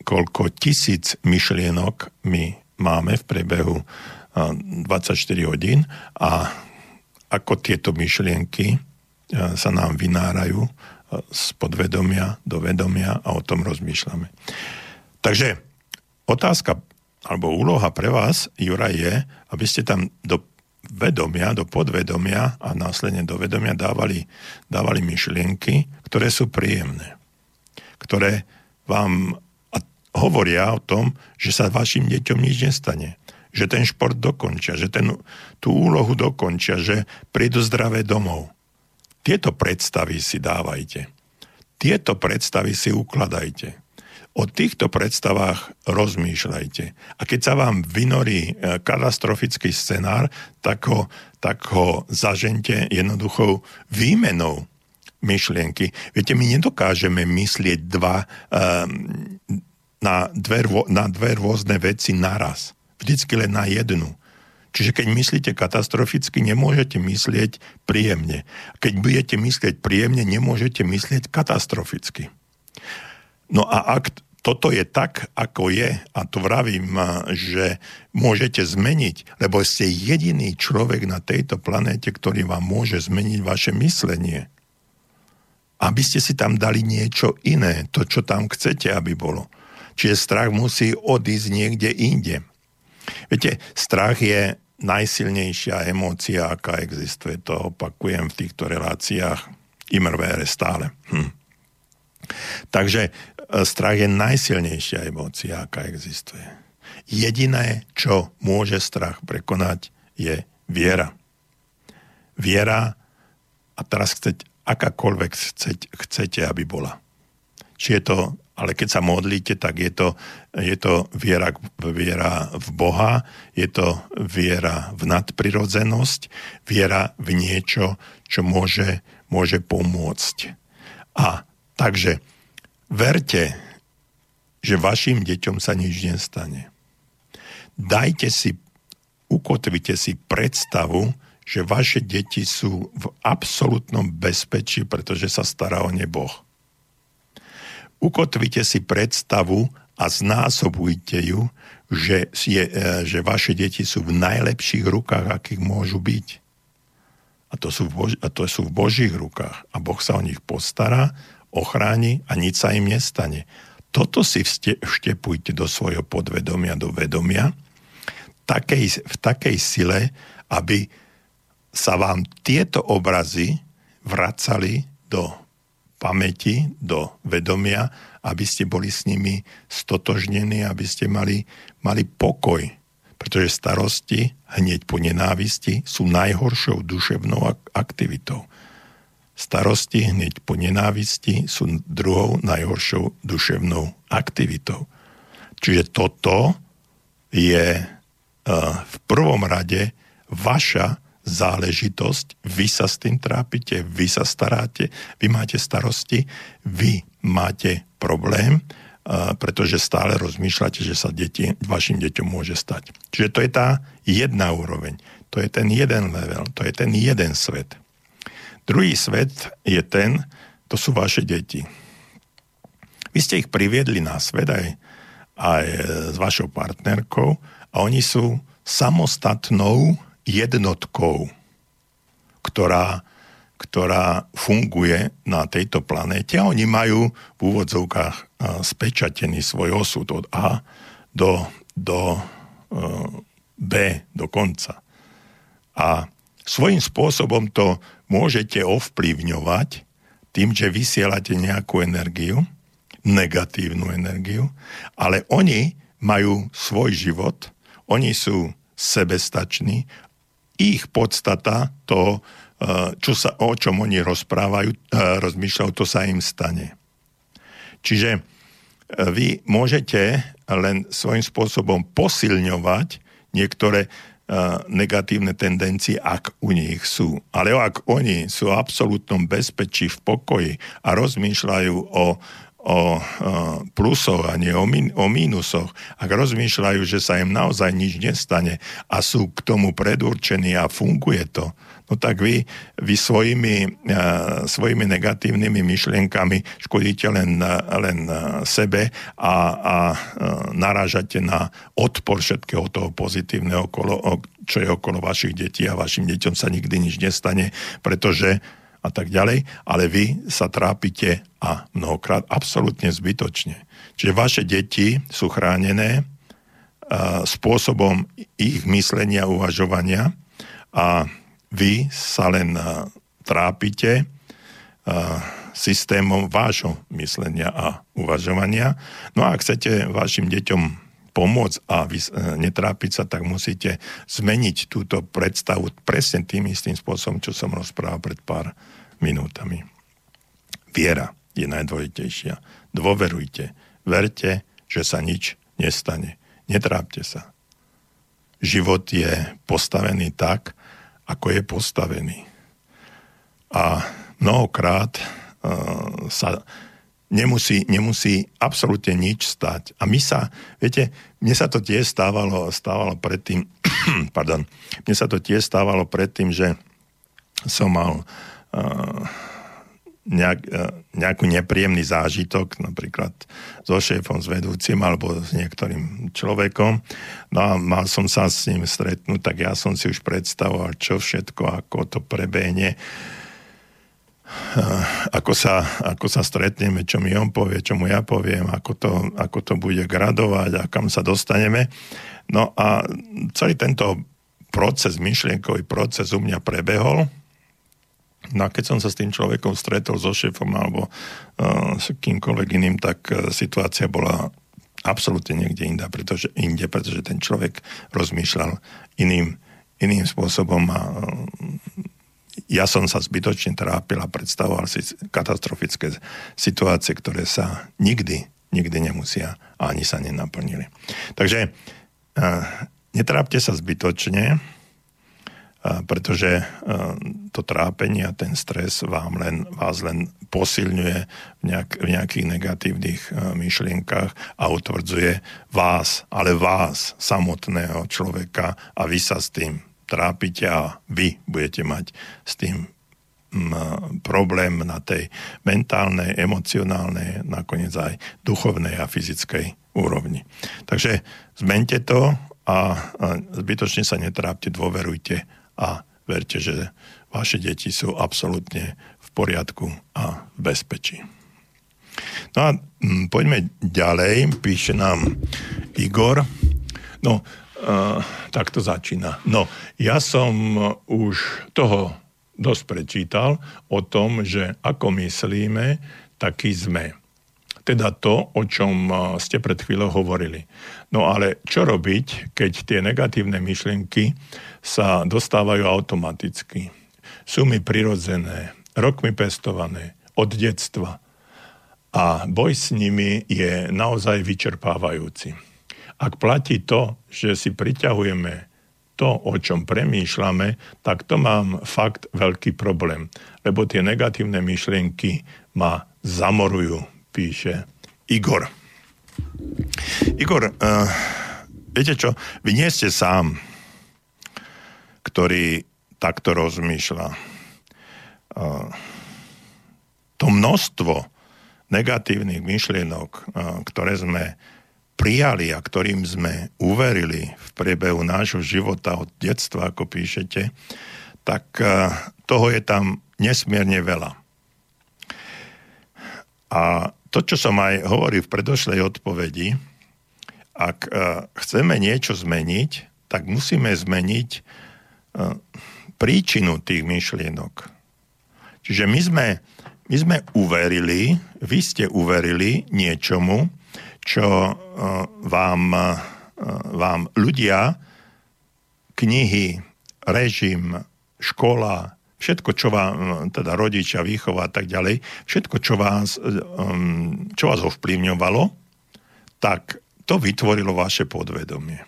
koľko tisíc myšlienok my máme v priebehu dvadsaťštyri hodín a ako tieto myšlienky sa nám vynárajú z podvedomia do vedomia a o tom rozmýšľame. Takže otázka alebo úloha pre vás, Juraj, je, aby ste tam do vedomia, do podvedomia a následne do vedomia dávali, dávali myšlienky, ktoré sú príjemné. Ktoré vám hovoria o tom, že sa vašim deťom nič nestane. Že ten šport dokončia, že ten, tú úlohu dokončia, že prídu zdravé domov. Tieto predstavy si dávajte. Tieto predstavy si ukladajte. O týchto predstavách rozmýšľajte. A keď sa vám vynorí katastrofický scenár, tak ho, tak ho zažente jednoduchou výmenou myšlienky. Viete, my nedokážeme myslieť dva, na, dve, na dve rôzne veci naraz. Vždycky len na jednu. Čiže keď myslíte katastroficky, nemôžete myslieť príjemne. Keď budete myslieť príjemne, nemôžete myslieť katastroficky. No a ak toto je tak, ako je, a to vravím, že môžete zmeniť, lebo ste jediný človek na tejto planéte, ktorý vám môže zmeniť vaše myslenie. Aby ste si tam dali niečo iné, to, čo tam chcete, aby bolo. Čiže strach musí odísť niekde inde. Viete, strach je najsilnejšia emócia, aká existuje. To opakujem v týchto reláciách immer vere stále. Hm. Takže strach je najsilnejšia emócia, aká existuje. Jediné, čo môže strach prekonať, je viera. Viera, a teraz chceť, akákoľvek chceť, chcete, aby bola. Či je to, ale keď sa modlíte, tak je to, je to viera, viera v Boha, je to viera v nadprirodzenosť, viera v niečo, čo môže, môže pomôcť. A takže verte, že vašim deťom sa nič nestane. Dajte si, ukotvite si predstavu, že vaše deti sú v absolútnom bezpečí, pretože sa stará o ne Boh. Ukotvite si predstavu a znásobujte ju, že, je, že vaše deti sú v najlepších rukách, akých môžu byť. A to sú v, Bož- a to sú v Božích rukách. A Boh sa o nich postará, ochráni a nič sa im nestane. Toto si vštepujte do svojho podvedomia, do vedomia, takej, v takej sile, aby sa vám tieto obrazy vracali do pamäti, do vedomia, aby ste boli s nimi stotožnení, aby ste mali, mali pokoj. Pretože starosti hneď po nenávisti sú najhoršou duševnou aktivitou. Starosti hneď po nenávisti sú druhou najhoršou duševnou aktivitou. Čiže toto je v prvom rade vaša záležitosť. Vy sa s tým trápite, vy sa staráte, vy máte starosti, vy máte problém, pretože stále rozmýšľate, že sa deti, vašim deťom môže stať. Čiže to je tá jedna úroveň, to je ten jeden level, to je ten jeden svet. Druhý svet je ten, to sú vaše deti. Vy ste ich priviedli na svet aj, aj s vašou partnerkou a oni sú samostatnou jednotkou, ktorá, ktorá funguje na tejto planéte a oni majú v úvodzovkách spečatený svoj osud od A do, do B do konca. A svojím spôsobom to môžete ovplyvňovať tým, že vysielate nejakú energiu, negatívnu energiu, ale oni majú svoj život, oni sú sebestační, ich podstata, to, čo sa, o čom oni rozprávajú, rozmýšľajú, to sa im stane. Čiže vy môžete len svojím spôsobom posilňovať niektoré negatívne tendencie, ak u nich sú. Ale ak oni sú v absolútnom bezpečí, v pokoji a rozmýšľajú o, o plusoch a nie o, min, o mínusoch, ak rozmýšľajú, že sa im naozaj nič nestane a sú k tomu predurčení a funguje to, no tak vy, vy svojimi, svojimi negatívnymi myšlienkami škodíte len, len sebe a, a narážate na odpor všetkého toho pozitívneho, okolo, čo je okolo vašich detí a vašim deťom sa nikdy nič nestane, pretože a tak ďalej, ale vy sa trápite a mnohokrát absolútne zbytočne. Čiže vaše deti sú chránené spôsobom ich myslenia, uvažovania, a vy sa len trápite systémom vášho myslenia a uvažovania. No a ak chcete vašim deťom pomôcť a netrápiť sa, tak musíte zmeniť túto predstavu presne tým istým spôsobom, čo som rozprával pred pár minútami. Viera je najdôležitejšia. Dôverujte, verte, že sa nič nestane. Netrápte sa. Život je postavený tak, ako je postavený. A mnohokrát uh, sa Nemusí, nemusí absolútne nič stať. A my sa, viete, mne sa to tiež stávalo, stávalo predtým, pardon, mne sa to tiež stávalo predtým, že som mal uh, nejak, uh, nejakú nepríjemný zážitok, napríklad so šéfom, s vedúcim, alebo s niektorým človekom. No a mal som sa s ním stretnúť, tak ja som si už predstavoval, čo všetko, ako to prebehne. Ako sa, ako sa stretneme, čo mi on povie, čo mu ja poviem, ako to, ako to bude gradovať a kam sa dostaneme. No a celý tento proces, myšlienkový proces u mňa prebehol. No a keď som sa s tým človekom stretol, so šéfom alebo uh, s kýmkoľvek iným, tak uh, situácia bola absolútne niekde inda, pretože, inde, pretože ten človek rozmýšľal iným, iným spôsobom a uh, ja som sa zbytočne trápil a predstavoval si katastrofické situácie, ktoré sa nikdy, nikdy nemusia a ani sa nenaplnili. Takže netrápte sa zbytočne, pretože to trápenie a ten stres vám len, vás len posilňuje v, nejak, v nejakých negatívnych myšlienkach a utvrdzuje vás, ale vás, samotného človeka, a vy sa s tým trápite a vy budete mať s tým m, problém na tej mentálnej, emocionálnej, nakoniec aj duchovnej a fyzickej úrovni. Takže zmente to a, a zbytočne sa netrápte, dôverujte a verte, že vaše deti sú absolútne v poriadku a v bezpečí. No a m, poďme ďalej, píše nám Igor. No, Uh, tak to začína. No, ja som už toho dosť prečítal o tom, že ako myslíme, takí sme. Teda to, o čom ste pred chvíľou hovorili. No ale čo robiť, keď tie negatívne myšlienky sa dostávajú automaticky? Sú mi prirodzené, rokmi pestované, od detstva. A boj s nimi je naozaj vyčerpávajúci. Ak platí to, že si priťahujeme to, o čom premýšľame, tak to mám fakt veľký problém, lebo tie negatívne myšlienky ma zamorujú, píše Igor. Igor, uh, viete čo, vy nie ste sám, ktorý takto rozmýšľa. Uh, to množstvo negatívnych myšlienok, uh, ktoré sme prijali a ktorým sme uverili v priebehu nášho života od detstva, ako píšete, tak toho je tam nesmierne veľa. A to, čo som aj hovoril v predošlej odpovedi, ak chceme niečo zmeniť, tak musíme zmeniť príčinu tých myšlienok. Čiže my sme, my sme uverili, vy ste uverili niečomu, čo vám, vám ľudia, knihy, režim, škola, všetko, čo vám, teda rodičia, výchova a tak ďalej, všetko, čo vás, čo vás ovplyvňovalo, tak to vytvorilo vaše podvedomie.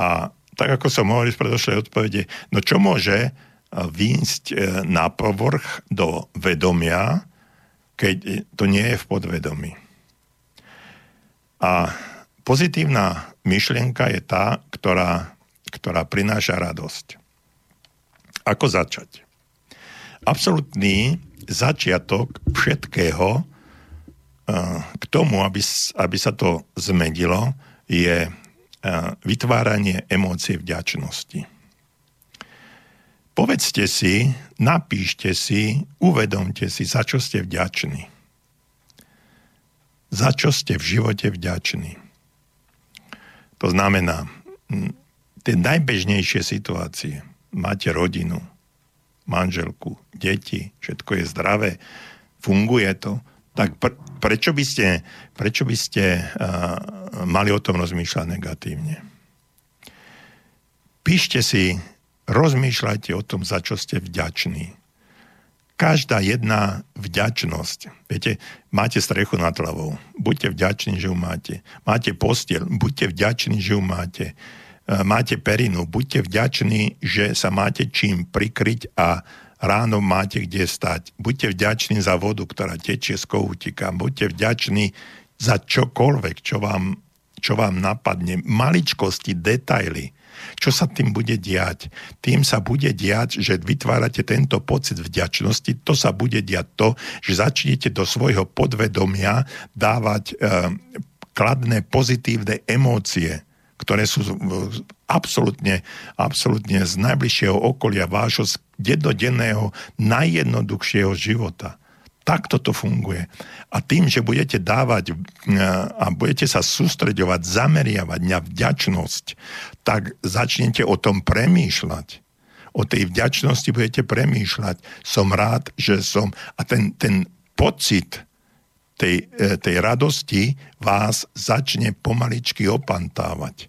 A tak, ako som hovoril v predošlej odpovede, no čo môže výjsť na povrch do vedomia, keď to nie je v podvedomí? A pozitívna myšlienka je tá, ktorá, ktorá prináša radosť. Ako začať? Absolutný začiatok všetkého k tomu, aby, aby sa to zmenilo, je vytváranie emócie vďačnosti. Povedzte si, napíšte si, uvedomte si, za čo ste vďační. Za čo ste v živote vďační. To znamená, tie najbežnejšie situácie. Máte rodinu, manželku, deti, všetko je zdravé, funguje to, tak pr- prečo by ste, prečo by ste uh, mali o tom rozmýšľať negatívne? Píšte si, rozmýšľajte o tom, za čo ste vďační. Každá jedna vďačnosť. Viete, máte strechu nad hlavou. Buďte vďační, že ju máte. Máte postiel. Buďte vďační, že ju máte. Máte perinu. Buďte vďační, že sa máte čím prikryť a ráno máte kde stať. Buďte vďační za vodu, ktorá tečie z kohútika. Buďte vďační za čokoľvek, čo vám, čo vám napadne. Maličkosti, detaily. Čo sa tým bude diať? Tým sa bude diať, že vytvárate tento pocit vďačnosti, to sa bude diať to, že začnete do svojho podvedomia dávať e, kladné, pozitívne emócie, ktoré sú absolútne, absolútne z najbližšieho okolia vášho dennodenného, najjednoduchšieho života. Takto to funguje. A tým, že budete dávať a budete sa sústreďovať, zameriavať na vďačnosť, tak začnete o tom premýšľať. O tej vďačnosti budete premýšľať. Som rád, že som... A ten, ten pocit tej, tej radosti vás začne pomaličky opantávať.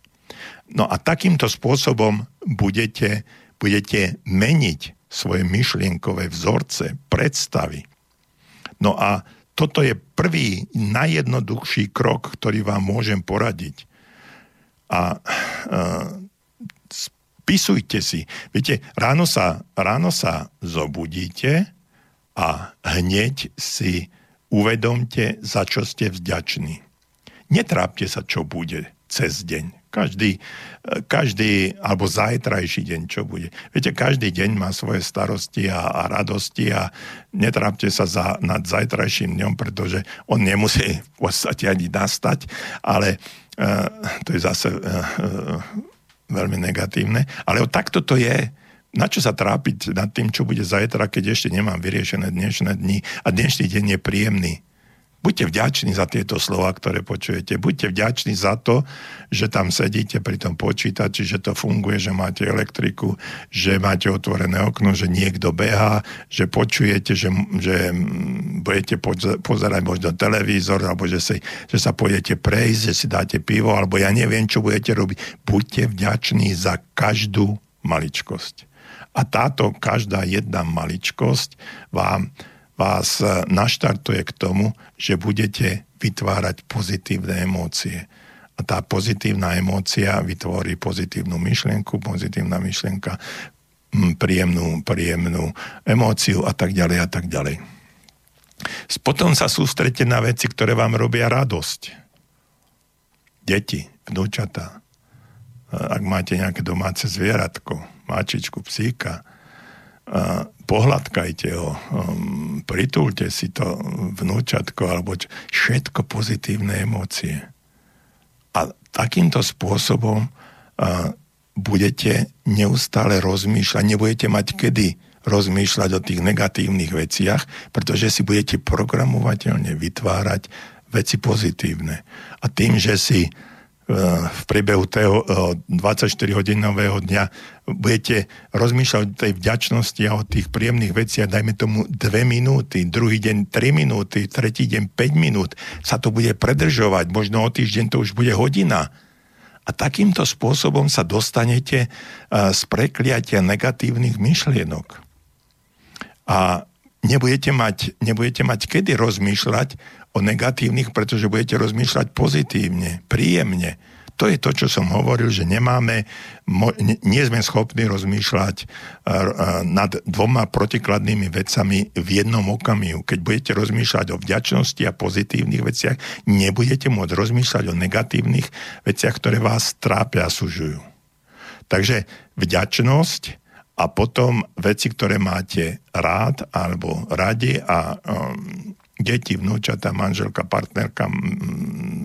No a takýmto spôsobom budete, budete meniť svoje myšlienkové vzorce, predstavy. No a toto je prvý najjednoduchší krok, ktorý vám môžem poradiť. A e, spisujte si. Viete, ráno sa, ráno sa zobudíte a hneď si uvedomte, za čo ste vďační. Netrápte sa, čo bude cez deň. Každý, každý, alebo zajtrajší deň, čo bude. Viete, každý deň má svoje starosti a, a radosti a netrápte sa za, nad zajtrajším dňom, pretože on nemusí v podstate ani nastať, ale uh, to je zase uh, veľmi negatívne. Ale o takto to je. Na čo sa trápiť nad tým, čo bude zajtra, keď ešte nemám vyriešené dnešné dni a dnešný deň je príjemný. Buďte vďační za tieto slová, ktoré počujete. Buďte vďační za to, že tam sedíte pri tom počítači, že to funguje, že máte elektriku, že máte otvorené okno, že niekto behá, že počujete, že, že budete pozerať možno televízor, alebo že, si, že sa pôjdete prejsť, že si dáte pivo, alebo ja neviem, čo budete robiť. Buďte vďační za každú maličkosť. A táto každá jedna maličkosť vám... vás naštartuje k tomu, že budete vytvárať pozitívne emócie. A tá pozitívna emócia vytvorí pozitívnu myšlienku, pozitívna myšlienka, príjemnú, príjemnú emóciu a tak ďalej a tak ďalej. Potom sa sústredte na veci, ktoré vám robia radosť. Deti, vnúčata, ak máte nejaké domáce zvieratko, mačičku, psíka, pohľadkajte ho, pritúľte si to vnúčatko, alebo čo, všetko pozitívne emócie. A takýmto spôsobom budete neustále rozmýšľať, nebudete mať kedy rozmýšľať o tých negatívnych veciach, pretože si budete programovateľne vytvárať veci pozitívne. A tým, že si v priebehu toho dvadsaťštyri-hodinového dňa budete rozmýšľať o tej vďačnosti a o tých príjemných veciach, dajme tomu dve minúty, druhý deň tri minúty, tretí deň päť minút, sa to bude predržovať, možno o týždeň to už bude hodina. A takýmto spôsobom sa dostanete z prekliatia negatívnych myšlienok. A nebudete mať, nebudete mať kedy rozmýšľať o negatívnych, pretože budete rozmýšľať pozitívne, príjemne. To je to, čo som hovoril, že nemáme, nie sme schopní rozmýšľať nad dvoma protikladnými vecami v jednom okamihu. Keď budete rozmýšľať o vďačnosti a pozitívnych veciach, nebudete môcť rozmýšľať o negatívnych veciach, ktoré vás trápia a sužujú. Takže vďačnosť a potom veci, ktoré máte rád alebo radi a um, deti, vnúčata, manželka, partnerka, um,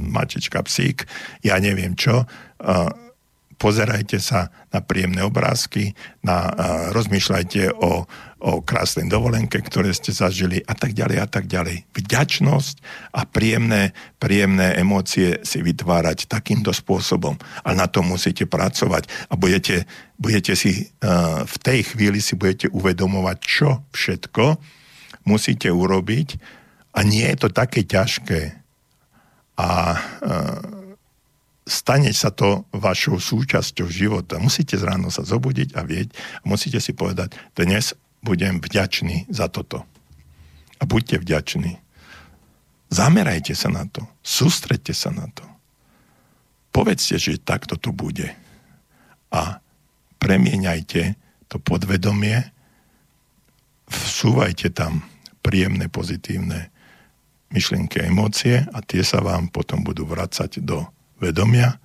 mačička, psík, ja neviem čo, uh, pozerajte sa na príjemné obrázky, na, a rozmýšľajte o, o krásnej dovolenke, ktoré ste zažili a tak ďalej a tak ďalej. Vďačnosť a príjemné, príjemné emócie si vytvárať takýmto spôsobom. A na to musíte pracovať a budete, budete si v tej chvíli si budete uvedomovať, čo všetko musíte urobiť a nie je to také ťažké. A stane sa to vašou súčasťou života. Musíte ráno sa zobudiť a vieť a musíte si povedať, dnes budem vďačný za toto. A buďte vďační. Zamerajte sa na to. Sústreďte sa na to. Povedzte, že takto to bude. A premieňajte to podvedomie. Vsúvajte tam príjemné, pozitívne myšlienky a emócie a tie sa vám potom budú vracať do vedomia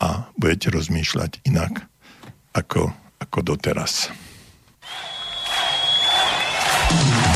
a budete rozmýšľať inak ako, ako doteraz. Yeah!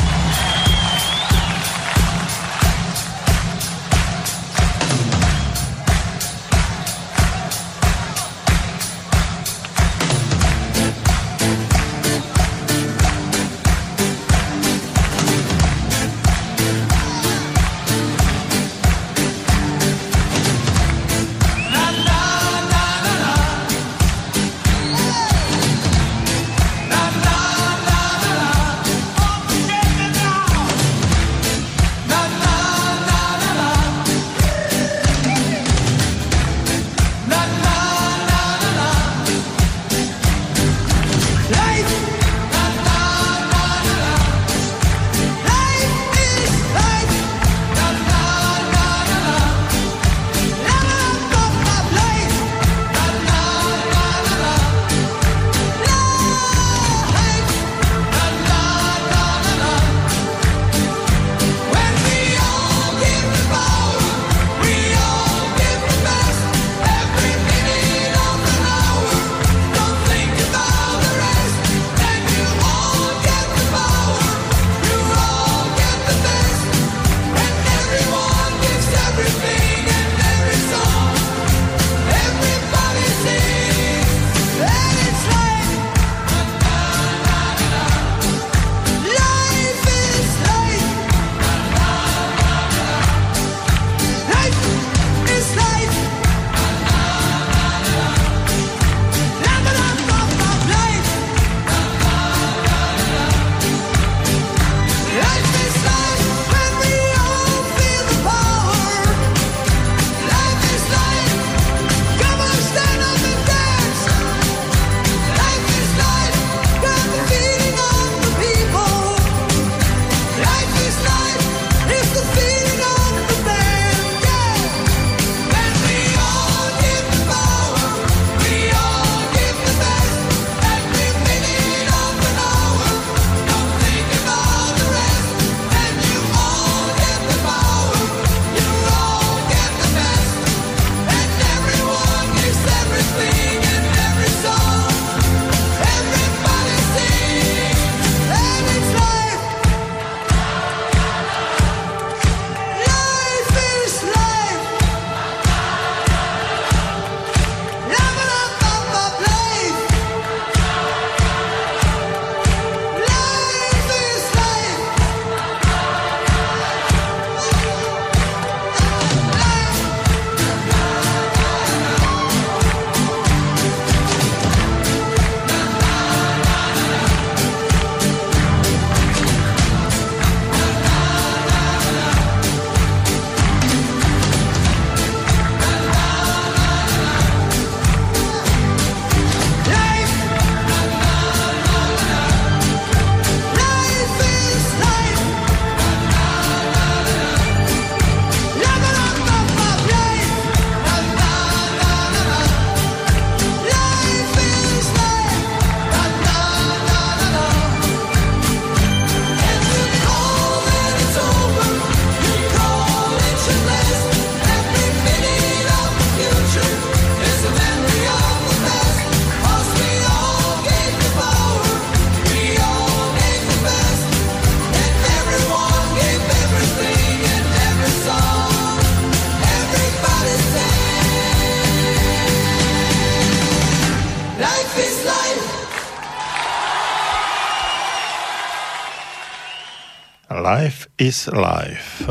Life is life.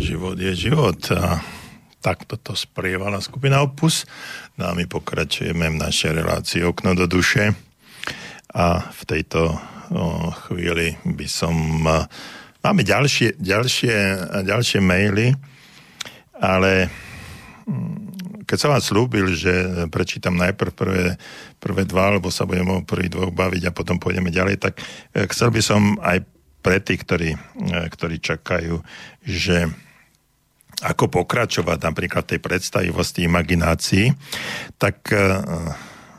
Život je život. Tak toto sprievala skupina Opus. No a my pokračujeme v našej relácii Okno do duše. A v tejto oh, chvíli by som... Máme ďalšie, ďalšie, ďalšie maily, ale keď som vám slúbil, že prečítam najprv prvé, prvé dva, lebo sa budeme o prvých dvoch baviť a potom pôjdeme ďalej, tak chcel by som aj pre tých, ktorí, ktorí čakajú, že ako pokračovať napríklad tej predstavivosti, imaginácii, tak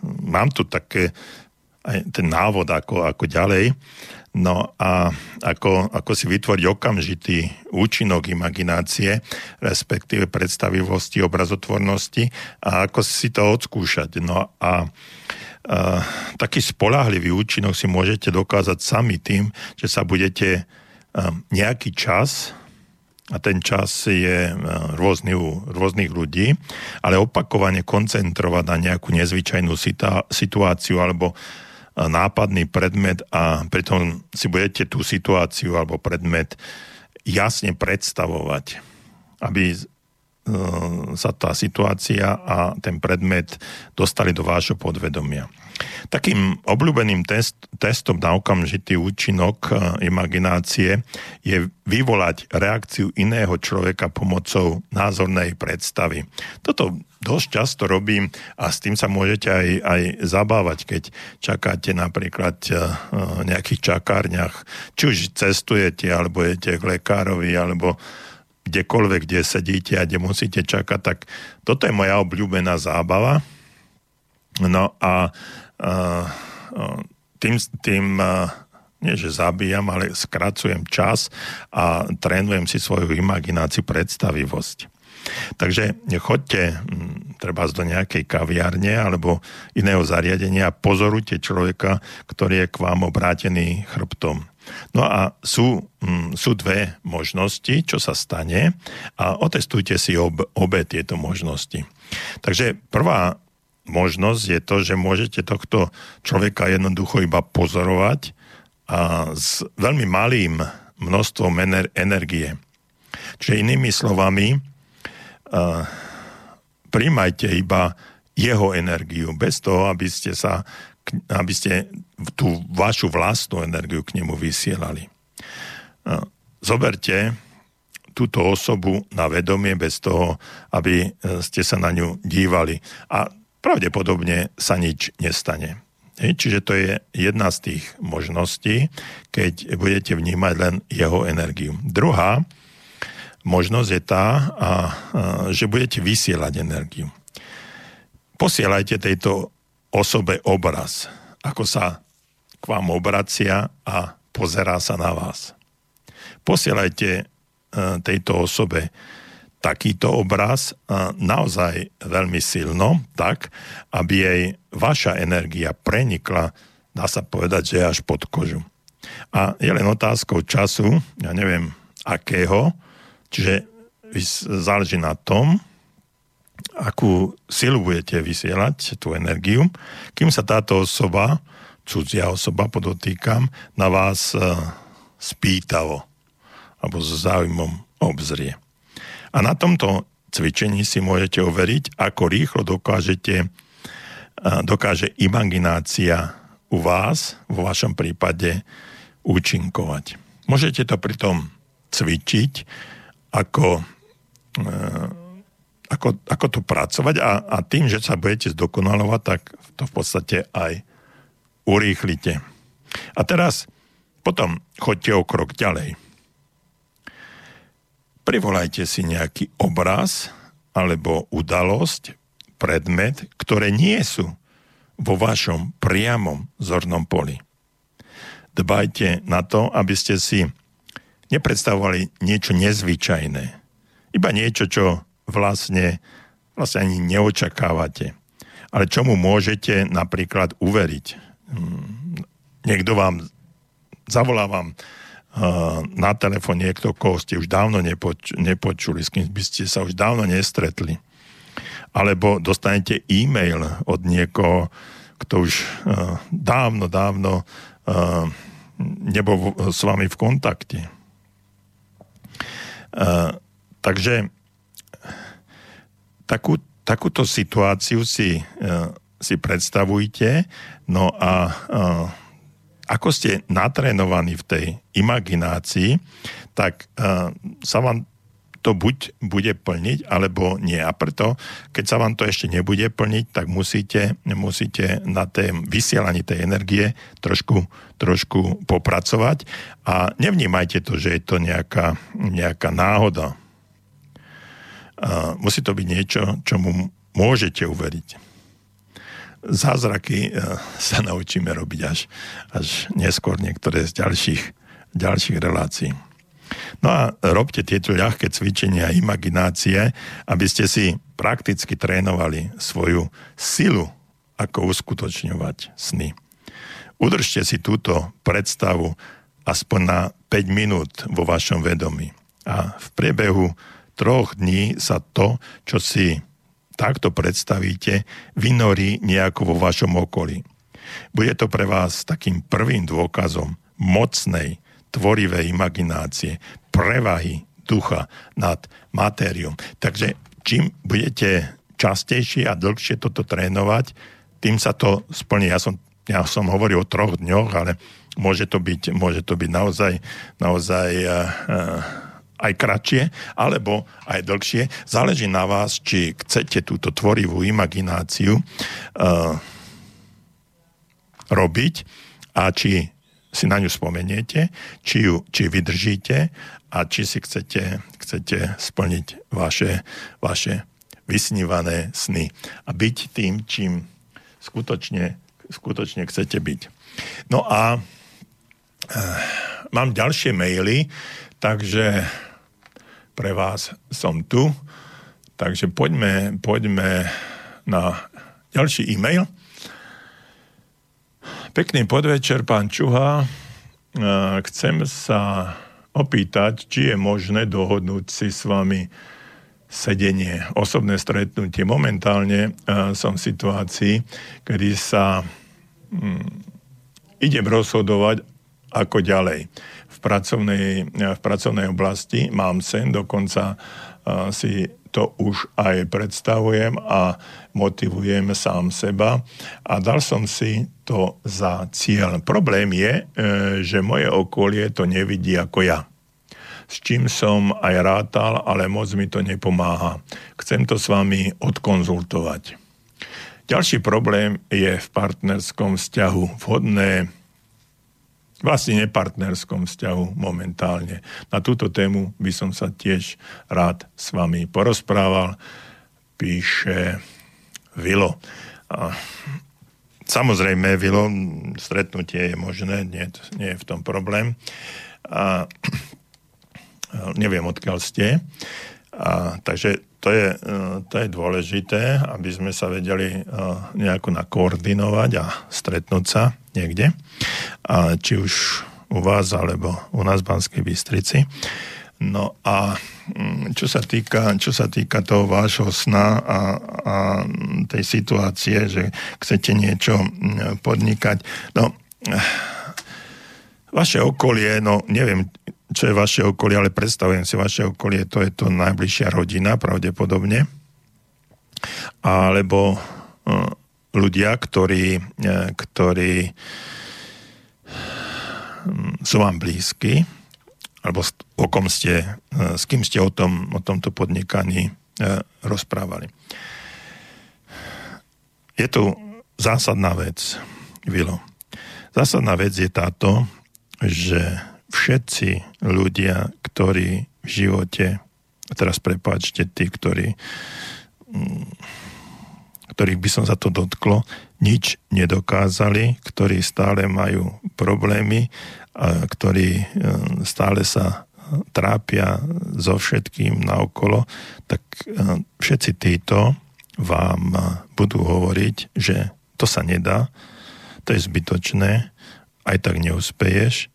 mám tu také aj ten návod, ako, ako ďalej. No a ako, ako si vytvoriť okamžitý účinok imaginácie, respektíve predstavivosti, obrazotvornosti a ako si to odskúšať. No a, a taký spoľahlivý účinok si môžete dokázať sami tým, že sa budete nejaký čas, a ten čas je rôzny u rôznych ľudí, ale opakovane koncentrovať na nejakú nezvyčajnú situáciu alebo nápadný predmet a pritom si budete tú situáciu alebo predmet jasne predstavovať, aby sa tá situácia a ten predmet dostali do vášho podvedomia. Takým obľúbeným test, testom na okamžitý účinok imaginácie je vyvolať reakciu iného človeka pomocou názornej predstavy. Toto dosť často robím a s tým sa môžete aj, aj zabávať, keď čakáte napríklad v nejakých čakárniach. Či už cestujete, alebo idete k lekárovi, alebo kdekoľvek, kde sedíte a kde musíte čakať, tak toto je moja obľúbená zábava. No a tým, tým nie že zabíjam, ale skracujem čas a trénujem si svoju imagináciu, predstavivosť. Takže choďte treba do nejakej kaviarne alebo iného zariadenia a pozorujte človeka, ktorý je k vám obrátený chrbtom. No a sú, sú dve možnosti, čo sa stane a otestujte si ob, obe tieto možnosti. Takže prvá možnosť je to, že môžete tohto človeka jednoducho iba pozorovať a s veľmi malým množstvom ener- energie. Čiže inými slovami, Uh, príjmajte iba jeho energiu, bez toho, aby ste, sa, aby ste tú vašu vlastnú energiu k nemu vysielali. Uh, zoberte túto osobu na vedomie, bez toho, aby ste sa na ňu dívali. A pravdepodobne sa nič nestane. Čiže to je jedna z tých možností, keď budete vnímať len jeho energiu. Druhá možnosť je tá, a, a, že budete vysielať energiu. Posielajte tejto osobe obraz, ako sa k vám obracia a pozerá sa na vás. Posielajte a, tejto osobe takýto obraz a, naozaj veľmi silno, tak, aby jej vaša energia prenikla, dá sa povedať, že až pod kožu. A je len otázkou času, ja neviem akého, čiže záleží na tom, akú silu budete vysielať, tú energiu, kým sa táto osoba, cudzia osoba, podotýkam, na vás spýtavo alebo s záujmom obzrie. A na tomto cvičení si môžete overiť, ako rýchlo dokážete, dokáže imaginácia u vás, vo vašom prípade, účinkovať. Môžete to pritom cvičiť, Ako, ako, ako to pracovať a, a tým, že sa budete zdokonalovať, tak to v podstate aj urýchlite. A teraz potom choďte o krok ďalej. Privolajte si nejaký obraz alebo udalosť, predmet, ktoré nie sú vo vašom priamom zornom poli. Dbajte na to, aby ste si nepredstavovali niečo nezvyčajné. Iba niečo, čo vlastne, vlastne ani neočakávate. Ale čomu môžete napríklad uveriť. Niekto vám, zavolá vám na telefón niekto, koho ste už dávno nepoč- nepočuli, s kým by ste sa už dávno nestretli. Alebo dostanete e-mail od niekoho, kto už dávno, dávno nebol s vami v kontakte. Uh, takže takú, takúto situáciu si, uh, si predstavujte, no a uh, ako ste natrénovaní v tej imaginácii, tak uh, sa vám to buď bude plniť, alebo nie. A preto, keď sa vám to ešte nebude plniť, tak musíte, musíte na tém vysielaní tej energie trošku, trošku popracovať a nevnímajte to, že je to nejaká, nejaká náhoda. Uh, musí to byť niečo, čomu môžete uveriť. Zázraky uh, sa naučíme robiť až, až neskôr niektoré z ďalších, ďalších relácií. No a robte tieto ľahké cvičenia, imaginácie, aby ste si prakticky trénovali svoju silu, ako uskutočňovať sny. Udržte si túto predstavu aspoň na päť minút vo vašom vedomí. A v priebehu troch dní sa to, čo si takto predstavíte, vynorí nejako vo vašom okolí. Bude to pre vás takým prvým dôkazom mocnej, tvorivé imaginácie, prevahy ducha nad matériou. Takže čím budete častejšie a dlhšie toto trénovať, tým sa to splní. Ja som, ja som hovoril o troch dňoch, ale môže to byť, môže to byť naozaj, naozaj uh, aj kratšie, alebo aj dlhšie. Záleží na vás, či chcete túto tvorivú imagináciu uh, robiť a či si na ňu spomeniete, či ju či vydržíte a či si chcete, chcete splniť vaše, vaše vysnívané sny a byť tým, čím skutočne, skutočne chcete byť. No a e, mám ďalšie maily, takže pre vás som tu, takže poďme, poďme na ďalší e-mail. Pekný podvečer, pán Čuha. Chcem sa opýtať, či je možné dohodnúť si s vami sedenie, osobné stretnutie. Momentálne som v situácii, kedy sa hm, idem rozhodovať, ako ďalej. V pracovnej, v pracovnej oblasti mám sen, dokonca si to už aj predstavujem a motivujem sám seba a dal som si to za cieľ. Problém je, že moje okolie to nevidí ako ja. S čím som aj rátal, ale moc mi to nepomáha. Chcem to s vami odkonzultovať. Ďalší problém je v partnerskom vzťahu. Vhodné, vlastne nepartnerskom vzťahu momentálne. Na túto tému by som sa tiež rád s vami porozprával, píše Vilo. A samozrejme, Vilo, stretnutie je možné, nie, nie je v tom problém. A neviem, odkiaľ ste. A takže to je, to je dôležité, aby sme sa vedeli nejako nakoordinovať a stretnúť sa niekde. A či už u vás, alebo u nás v Banskej Bystrici. No a čo sa týka, čo sa týka toho vášho sna a, a tej situácie, že chcete niečo podnikať, no vaše okolie, no neviem, čo je vaše okolie, ale predstavujem si vaše okolie, to je to najbližšia rodina, pravdepodobne. Alebo ľudia, ktorí, ktorí sú vám blízky, alebo o kom ste, s kým ste o, tom, o tomto podnikaní rozprávali. Je tu zásadná vec, Vilo. Zásadná vec je táto, že všetci ľudia, ktorí v živote, teraz prepáčte, tí, ktorí, ktorých by som za to dotklo, nič nedokázali, ktorí stále majú problémy, ktorí stále sa trápia so všetkým naokolo, tak všetci títo vám budú hovoriť, že to sa nedá, to je zbytočné, aj tak neuspeješ,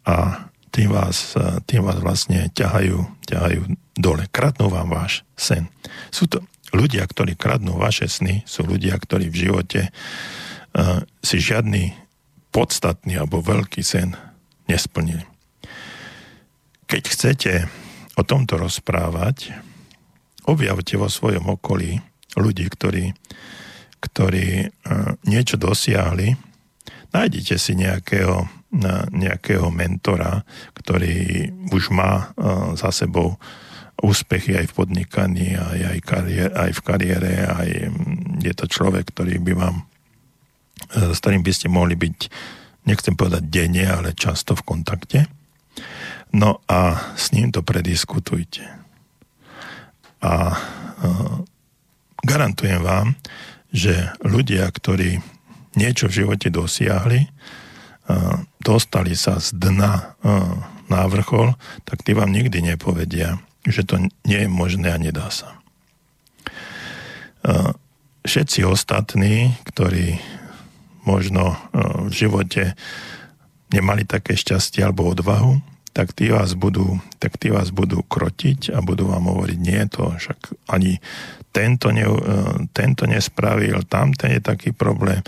a tým vás, tým vás vlastne ťahajú, ťahajú dole. Kradnú vám váš sen. Sú to ľudia, ktorí kradnú vaše sny, sú ľudia, ktorí v živote uh, si žiadny podstatný alebo veľký sen nesplnili. Keď chcete o tomto rozprávať. Objavte vo svojom okolí ľudí, ktorí, ktorí niečo dosiahli. Nájdite si nejakého, nejakého mentora, ktorý už má za sebou úspechy aj v podnikaní, aj, aj, kariére, aj v kariére, aj je to človek, ktorý by vám, s ktorým by ste mohli byť, nechcem povedať denne, ale často v kontakte. No a s ním to prediskutujte. A e, garantujem vám, že ľudia, ktorí niečo v živote dosiahli, e, dostali sa z dna e, na vrchol, tak tí vám nikdy nepovedia, že to nie je možné a nedá sa. E, všetci ostatní, ktorí možno v živote nemali také šťastie alebo odvahu, tak tí vás budú, tak tí vás budú krotiť a budú vám hovoriť, nie to, však ani tento, ne, tento nespravil, tamten je taký problém,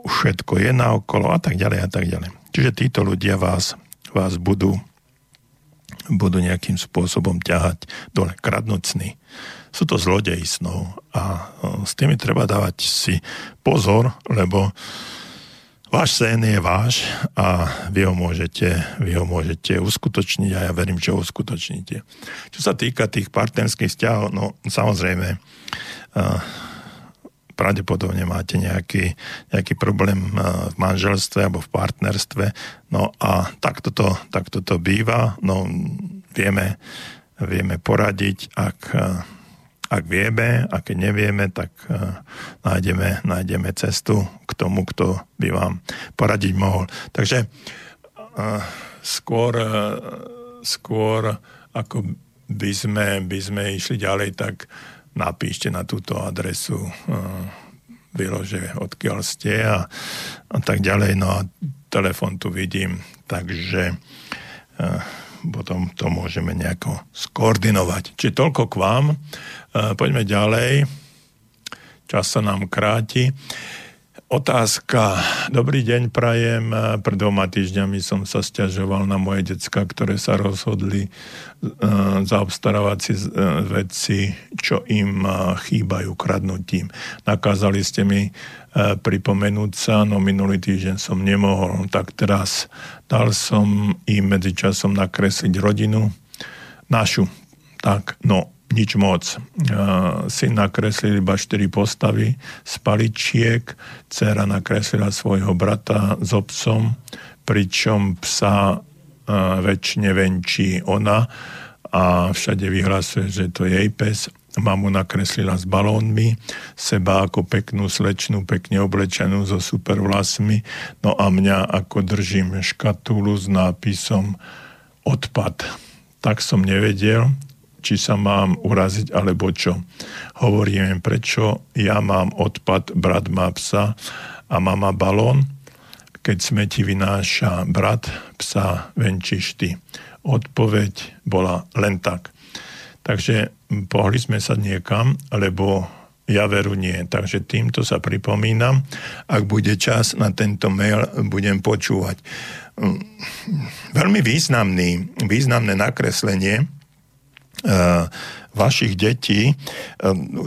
všetko je naokolo a tak ďalej a tak ďalej. Čiže títo ľudia vás, vás budú, budú nejakým spôsobom ťahať dole, kradnúť sny. Sú to zlodeji snov a s tými treba dávať si pozor, lebo váš sen je váš a vy ho môžete, vy ho môžete uskutočniť a ja verím, že ho uskutočníte. Čo sa týka tých partnerských vzťahov, no samozrejme, pravdepodobne máte nejaký, nejaký problém v manželstve alebo v partnerstve, no a takto to, takto to býva, no vieme, vieme poradiť, ak... Ak vieme, a keď nevieme, tak nájdeme, nájdeme cestu k tomu, kto by vám poradiť mohol. Takže uh, skôr, uh, skôr ako by sme, by sme išli ďalej, tak napíšte na túto adresu uh, vylože, odkiaľ ste a, a tak ďalej. No a telefon tu vidím, takže... Uh, potom to môžeme nejako skoordinovať. Čiže toľko k vám. Poďme ďalej. Čas sa nám kráti. Otázka. Dobrý deň, prajem. Pred dvoma týždňami som sa sťažoval na moje decka, ktoré sa rozhodli zaobstarávať si veci, čo im chýbajú kradnutím. Nakázali ste mi pripomenúť sa, no minulý týždeň som nemohol, tak teraz dal som im medzičasom nakresliť rodinu našu. Tak, no, nič moc. Si nakreslil iba štyri postavy z paličiek, dcera nakreslila svojho brata s obsom, pričom psa väčšine venčí ona a všade vyhlasuje, že to je jej pes. Mamu nakreslila s balónmi, seba ako peknú slečnú, pekne oblečenú so super vlasmi, no a mňa ako držím škatulu s nápisom odpad. Tak som nevedel, či sa mám uraziť, alebo čo. Hovorím im, prečo ja mám odpad, brat má psa a mama balón, keď smeti vynáša brat, psa venčíš ty. Odpoveď bola len tak. Takže pohli sme sa niekam, lebo ja veru nie. Takže týmto sa pripomínam. Ak bude čas na tento mail, budem počúvať. Veľmi významný, významné nakreslenie uh, vašich detí. Uh,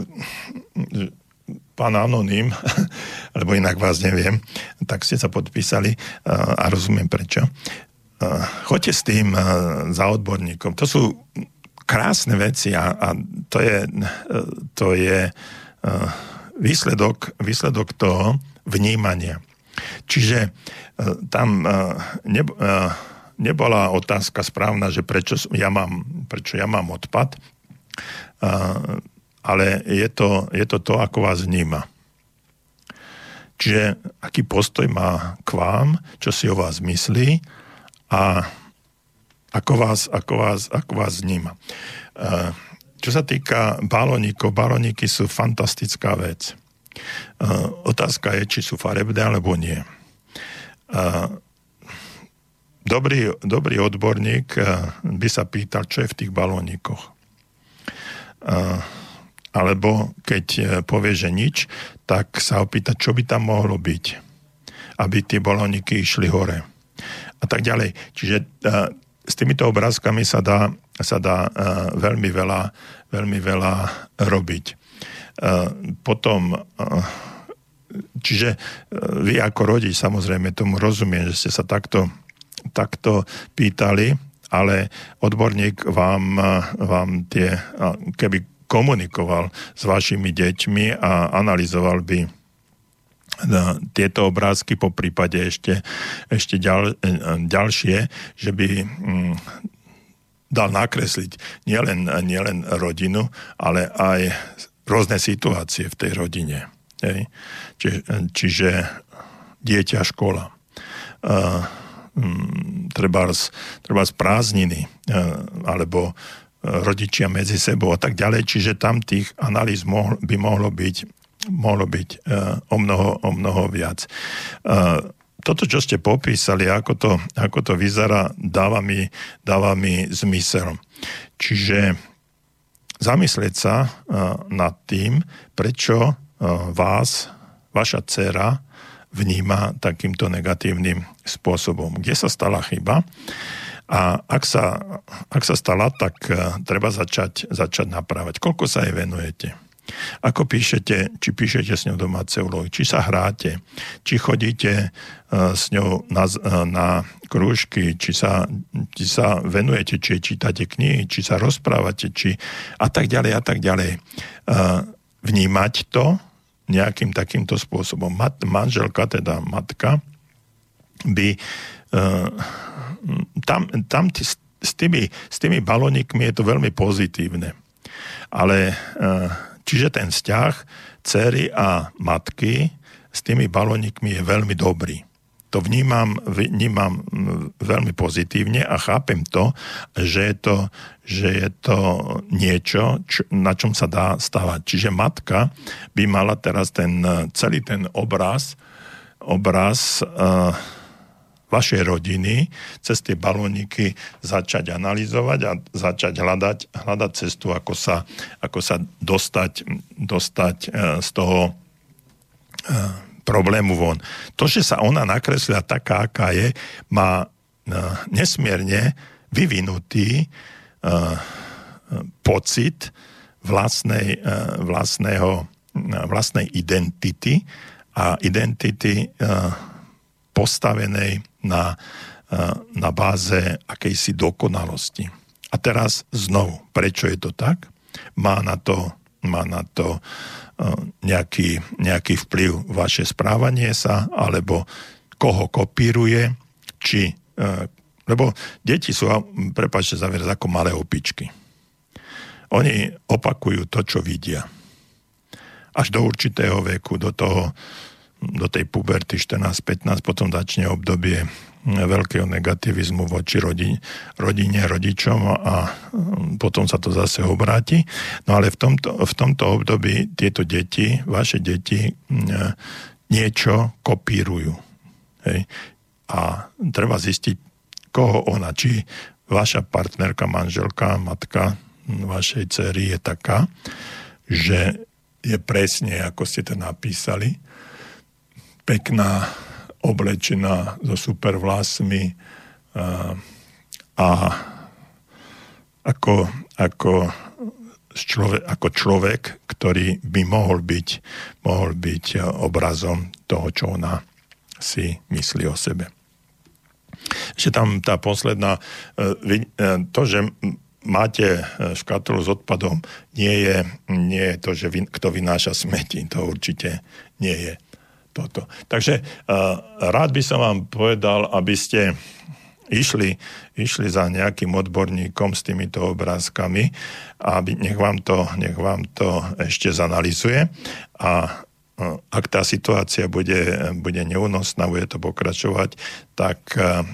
Pán Anonym, alebo inak vás neviem, tak ste sa podpísali uh, a rozumiem prečo. Uh, choďte s tým uh, za odborníkom. To sú krásne veci a, a to je, to je výsledok, výsledok toho vnímania. Čiže tam ne, nebola otázka správna, že prečo ja mám, prečo ja mám odpad, ale je to, je to to, ako vás vníma. Čiže aký postoj má k vám, čo si o vás myslí a Ako vás, ako vás, ako vás vníma. Čo sa týka balónikov, balóniky sú fantastická vec. Otázka je, či sú farebné, alebo nie. Dobrý, dobrý odborník by sa pýtal, čo je v tých balónikoch. Alebo keď povie, že nič, tak sa opýta, čo by tam mohlo byť, aby tie balóniky išli hore. A tak ďalej. Čiže s týmito obrázkami sa dá, sa dá veľmi veľa, veľmi veľa robiť. Potom, čiže vy ako rodič, samozrejme, tomu rozumiem, že ste sa takto, takto pýtali, ale odborník vám, vám tie, keby komunikoval s vašimi deťmi a analyzoval by tieto obrázky, po prípade ešte, ešte ďal, ďalšie, že by mm, dal nakresliť nielen, nielen rodinu, ale aj rôzne situácie v tej rodine. Hej? Či, čiže dieťa, škola. Uh, um, trebárs, trebárs prázdniny, uh, alebo rodičia medzi sebou a tak ďalej. Čiže tam tých analýz mohol, by mohlo byť, mohlo byť uh, o, mnoho, o mnoho viac. Uh, toto, čo ste popísali, ako to, ako to vyzerá, dáva mi, dáva mi zmysel. Čiže zamyslieť sa uh, nad tým, prečo uh, vás, vaša dcéra vníma takýmto negatívnym spôsobom. Kde sa stala chyba? A ak sa, ak sa stala, tak treba začať, začať naprávať. Koľko sa jej venujete? Ako píšete, či píšete s ňou domáce úlohy, či sa hráte, či chodíte s ňou na, na krúžky, či sa, či sa venujete, či čítate knihy, či sa rozprávate, či a tak ďalej a tak ďalej. Vnímať to nejakým takýmto spôsobom. Mat, manželka, teda matka, by... Tam, tam t- s, tými, s tými balónikmi je to veľmi pozitívne. Ale čiže ten vzťah dcery a matky s tými balónikmi je veľmi dobrý. To vnímam, vnímam veľmi pozitívne a chápem to, že je to, že je to niečo, čo, na čom sa dá stavať. Čiže matka by mala teraz ten celý ten obraz obraz uh, vašej rodiny cez tie balóniky začať analyzovať a začať hľadať, hľadať cestu, ako sa, ako sa dostať, dostať z toho problému von. To, že sa ona nakreslila taká, aká je, má nesmierne vyvinutý pocit vlastnej, vlastného, vlastnej identity a identity postavenej na, na báze akejsi dokonalosti. A teraz znovu, prečo je to tak? Má na to, má na to nejaký, nejaký vplyv vaše správanie sa, alebo koho kopíruje, či... Lebo deti sú, prepáčte za výraz, ako malé opičky. Oni opakujú to, čo vidia. Až do určitého veku, do toho do tej puberty štrnásť pätnásť, potom začne obdobie veľkého negativizmu voči rodine, rodine, rodičom a potom sa to zase obráti. No ale v tomto, v tomto období tieto deti, vaše deti niečo kopírujú. Hej? A treba zistiť, koho ona, či vaša partnerka, manželka, matka vašej dcery je taká, že je presne, ako ste to napísali, pekná, oblečená, so super vlasmi a, a ako, ako, človek, ako človek, ktorý by mohol byť, mohol byť obrazom toho, čo ona si myslí o sebe. Ešte tam tá posledná, to, že máte škatulu s odpadom, nie je, nie je to, že vy, kto vynáša smeti, to určite nie je. Toto. Takže uh, rád by som vám povedal, aby ste išli, išli za nejakým odborníkom s týmito obrázkami a nech vám to, nech vám to ešte zanalizuje a uh, ak tá situácia bude, bude neúnosná, bude to pokračovať, tak uh,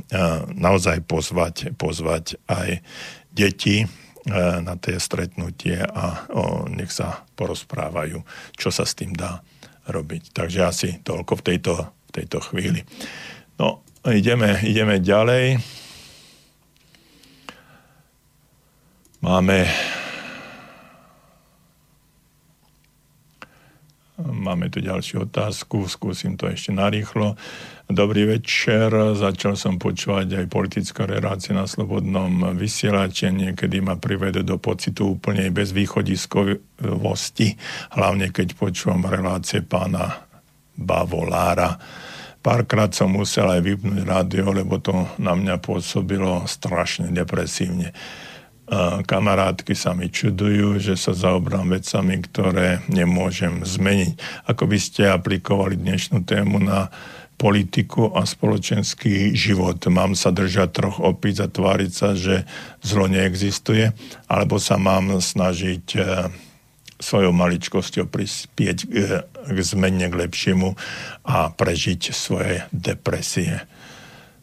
naozaj pozvať, pozvať aj deti uh, na tie stretnutie a uh, nech sa porozprávajú, čo sa s tým dá robiť. Takže asi toľko v tejto, v tejto chvíli. No, ideme, ideme ďalej. Máme Máme tu ďalšiu otázku, skúsim to ešte narýchlo. Dobrý večer, začal som počúvať aj politické relácie na Slobodnom vysielači. Niekedy ma privede do pocitu úplnej bezvýchodiskovosti, hlavne keď počúvam relácie pána Bavolára. Párkrát som musel aj vypnúť rádio, lebo to na mňa pôsobilo strašne depresívne. Kamarátky sa mi čudujú, že sa zaobrám vecami, ktoré nemôžem zmeniť. Ako by ste aplikovali dnešnú tému na politiku a spoločenský život? Mám sa držať troch opíc a tváriť sa, že zlo neexistuje? Alebo sa mám snažiť svojou maličkosťou prispieť k zmene, k lepšiemu a prežiť svoje depresie?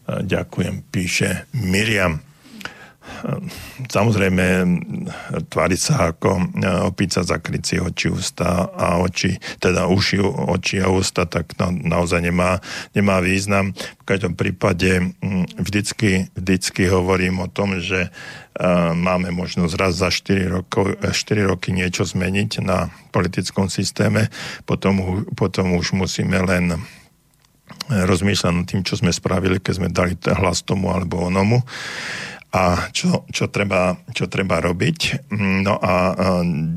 Ďakujem, píše Miriam. Samozrejme, tváriť sa ako opica, zakryť si oči, ústa a oči, teda uši, oči a ústa, tak na, naozaj nemá, nemá význam. V každom prípade vždycky, vždycky hovorím o tom, že máme možnosť raz za štyri roky niečo zmeniť na politickom systéme, potom, potom už musíme len rozmýšľať nad tým, čo sme spravili, keď sme dali hlas tomu alebo onomu. A čo, čo, treba, čo treba robiť. No a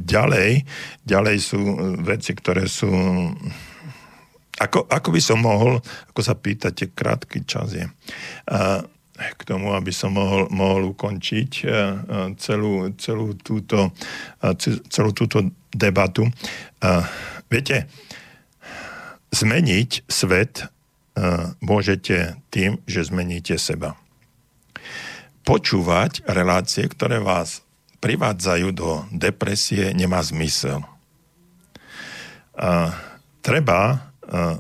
ďalej, ďalej sú veci, ktoré sú... Ako, ako by som mohol, ako sa pýtate, krátky čas je, k tomu, aby som mohol, mohol ukončiť celú, celú, túto, celú túto debatu. Viete, zmeniť svet môžete tým, že zmeníte seba. Počúvať relácie, ktoré vás privádzajú do depresie, nemá zmysel. A treba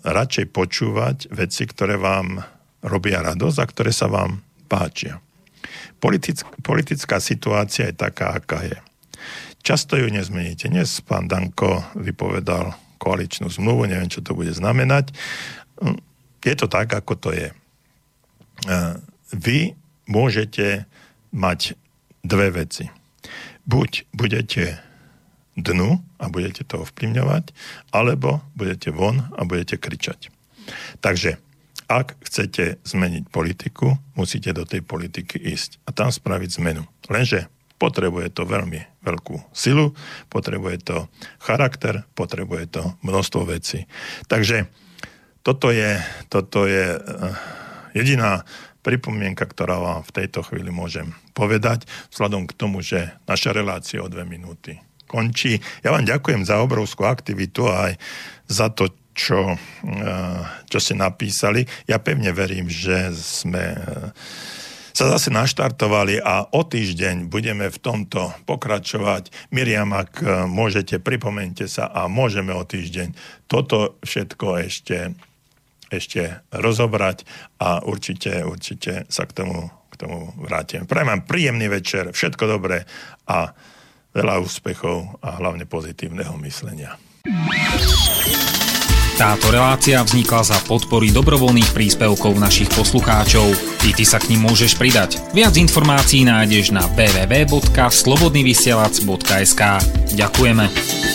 radšej počúvať veci, ktoré vám robia radosť a ktoré sa vám páčia. Politická, politická situácia je taká, aká je. Často ju nezmeníte. Dnes pán Danko vypovedal koaličnú zmluvu, neviem, čo to bude znamenať. Je to tak, ako to je. Vy môžete mať dve veci. Buď budete dnu a budete to ovplyvňovať, alebo budete von a budete kričať. Takže, ak chcete zmeniť politiku, musíte do tej politiky ísť a tam spraviť zmenu. Lenže potrebuje to veľmi veľkú silu, potrebuje to charakter, potrebuje to množstvo vecí. Takže, toto je, toto je jediná pripomienka, ktorá vám v tejto chvíli môžem povedať, vzhľadom k tomu, že naša relácia o dve minúty končí. Ja vám ďakujem za obrovskú aktivitu a aj za to, čo, čo ste napísali. Ja pevne verím, že sme sa zase naštartovali a o týždeň budeme v tomto pokračovať. Miriam, ak môžete, pripomente sa a môžeme o týždeň toto všetko ešte ešte rozobrať a určite, určite sa k tomu, k tomu vrátim. Prajem vám príjemný večer, všetko dobré a veľa úspechov a hlavne pozitívneho myslenia. Táto relácia vznikla za podpory dobrovoľných príspevkov našich poslucháčov. I ty sa k nim môžeš pridať. Viac informácií nájdeš na w w w bodka slobodný vysielač bodka es ka. Ďakujeme.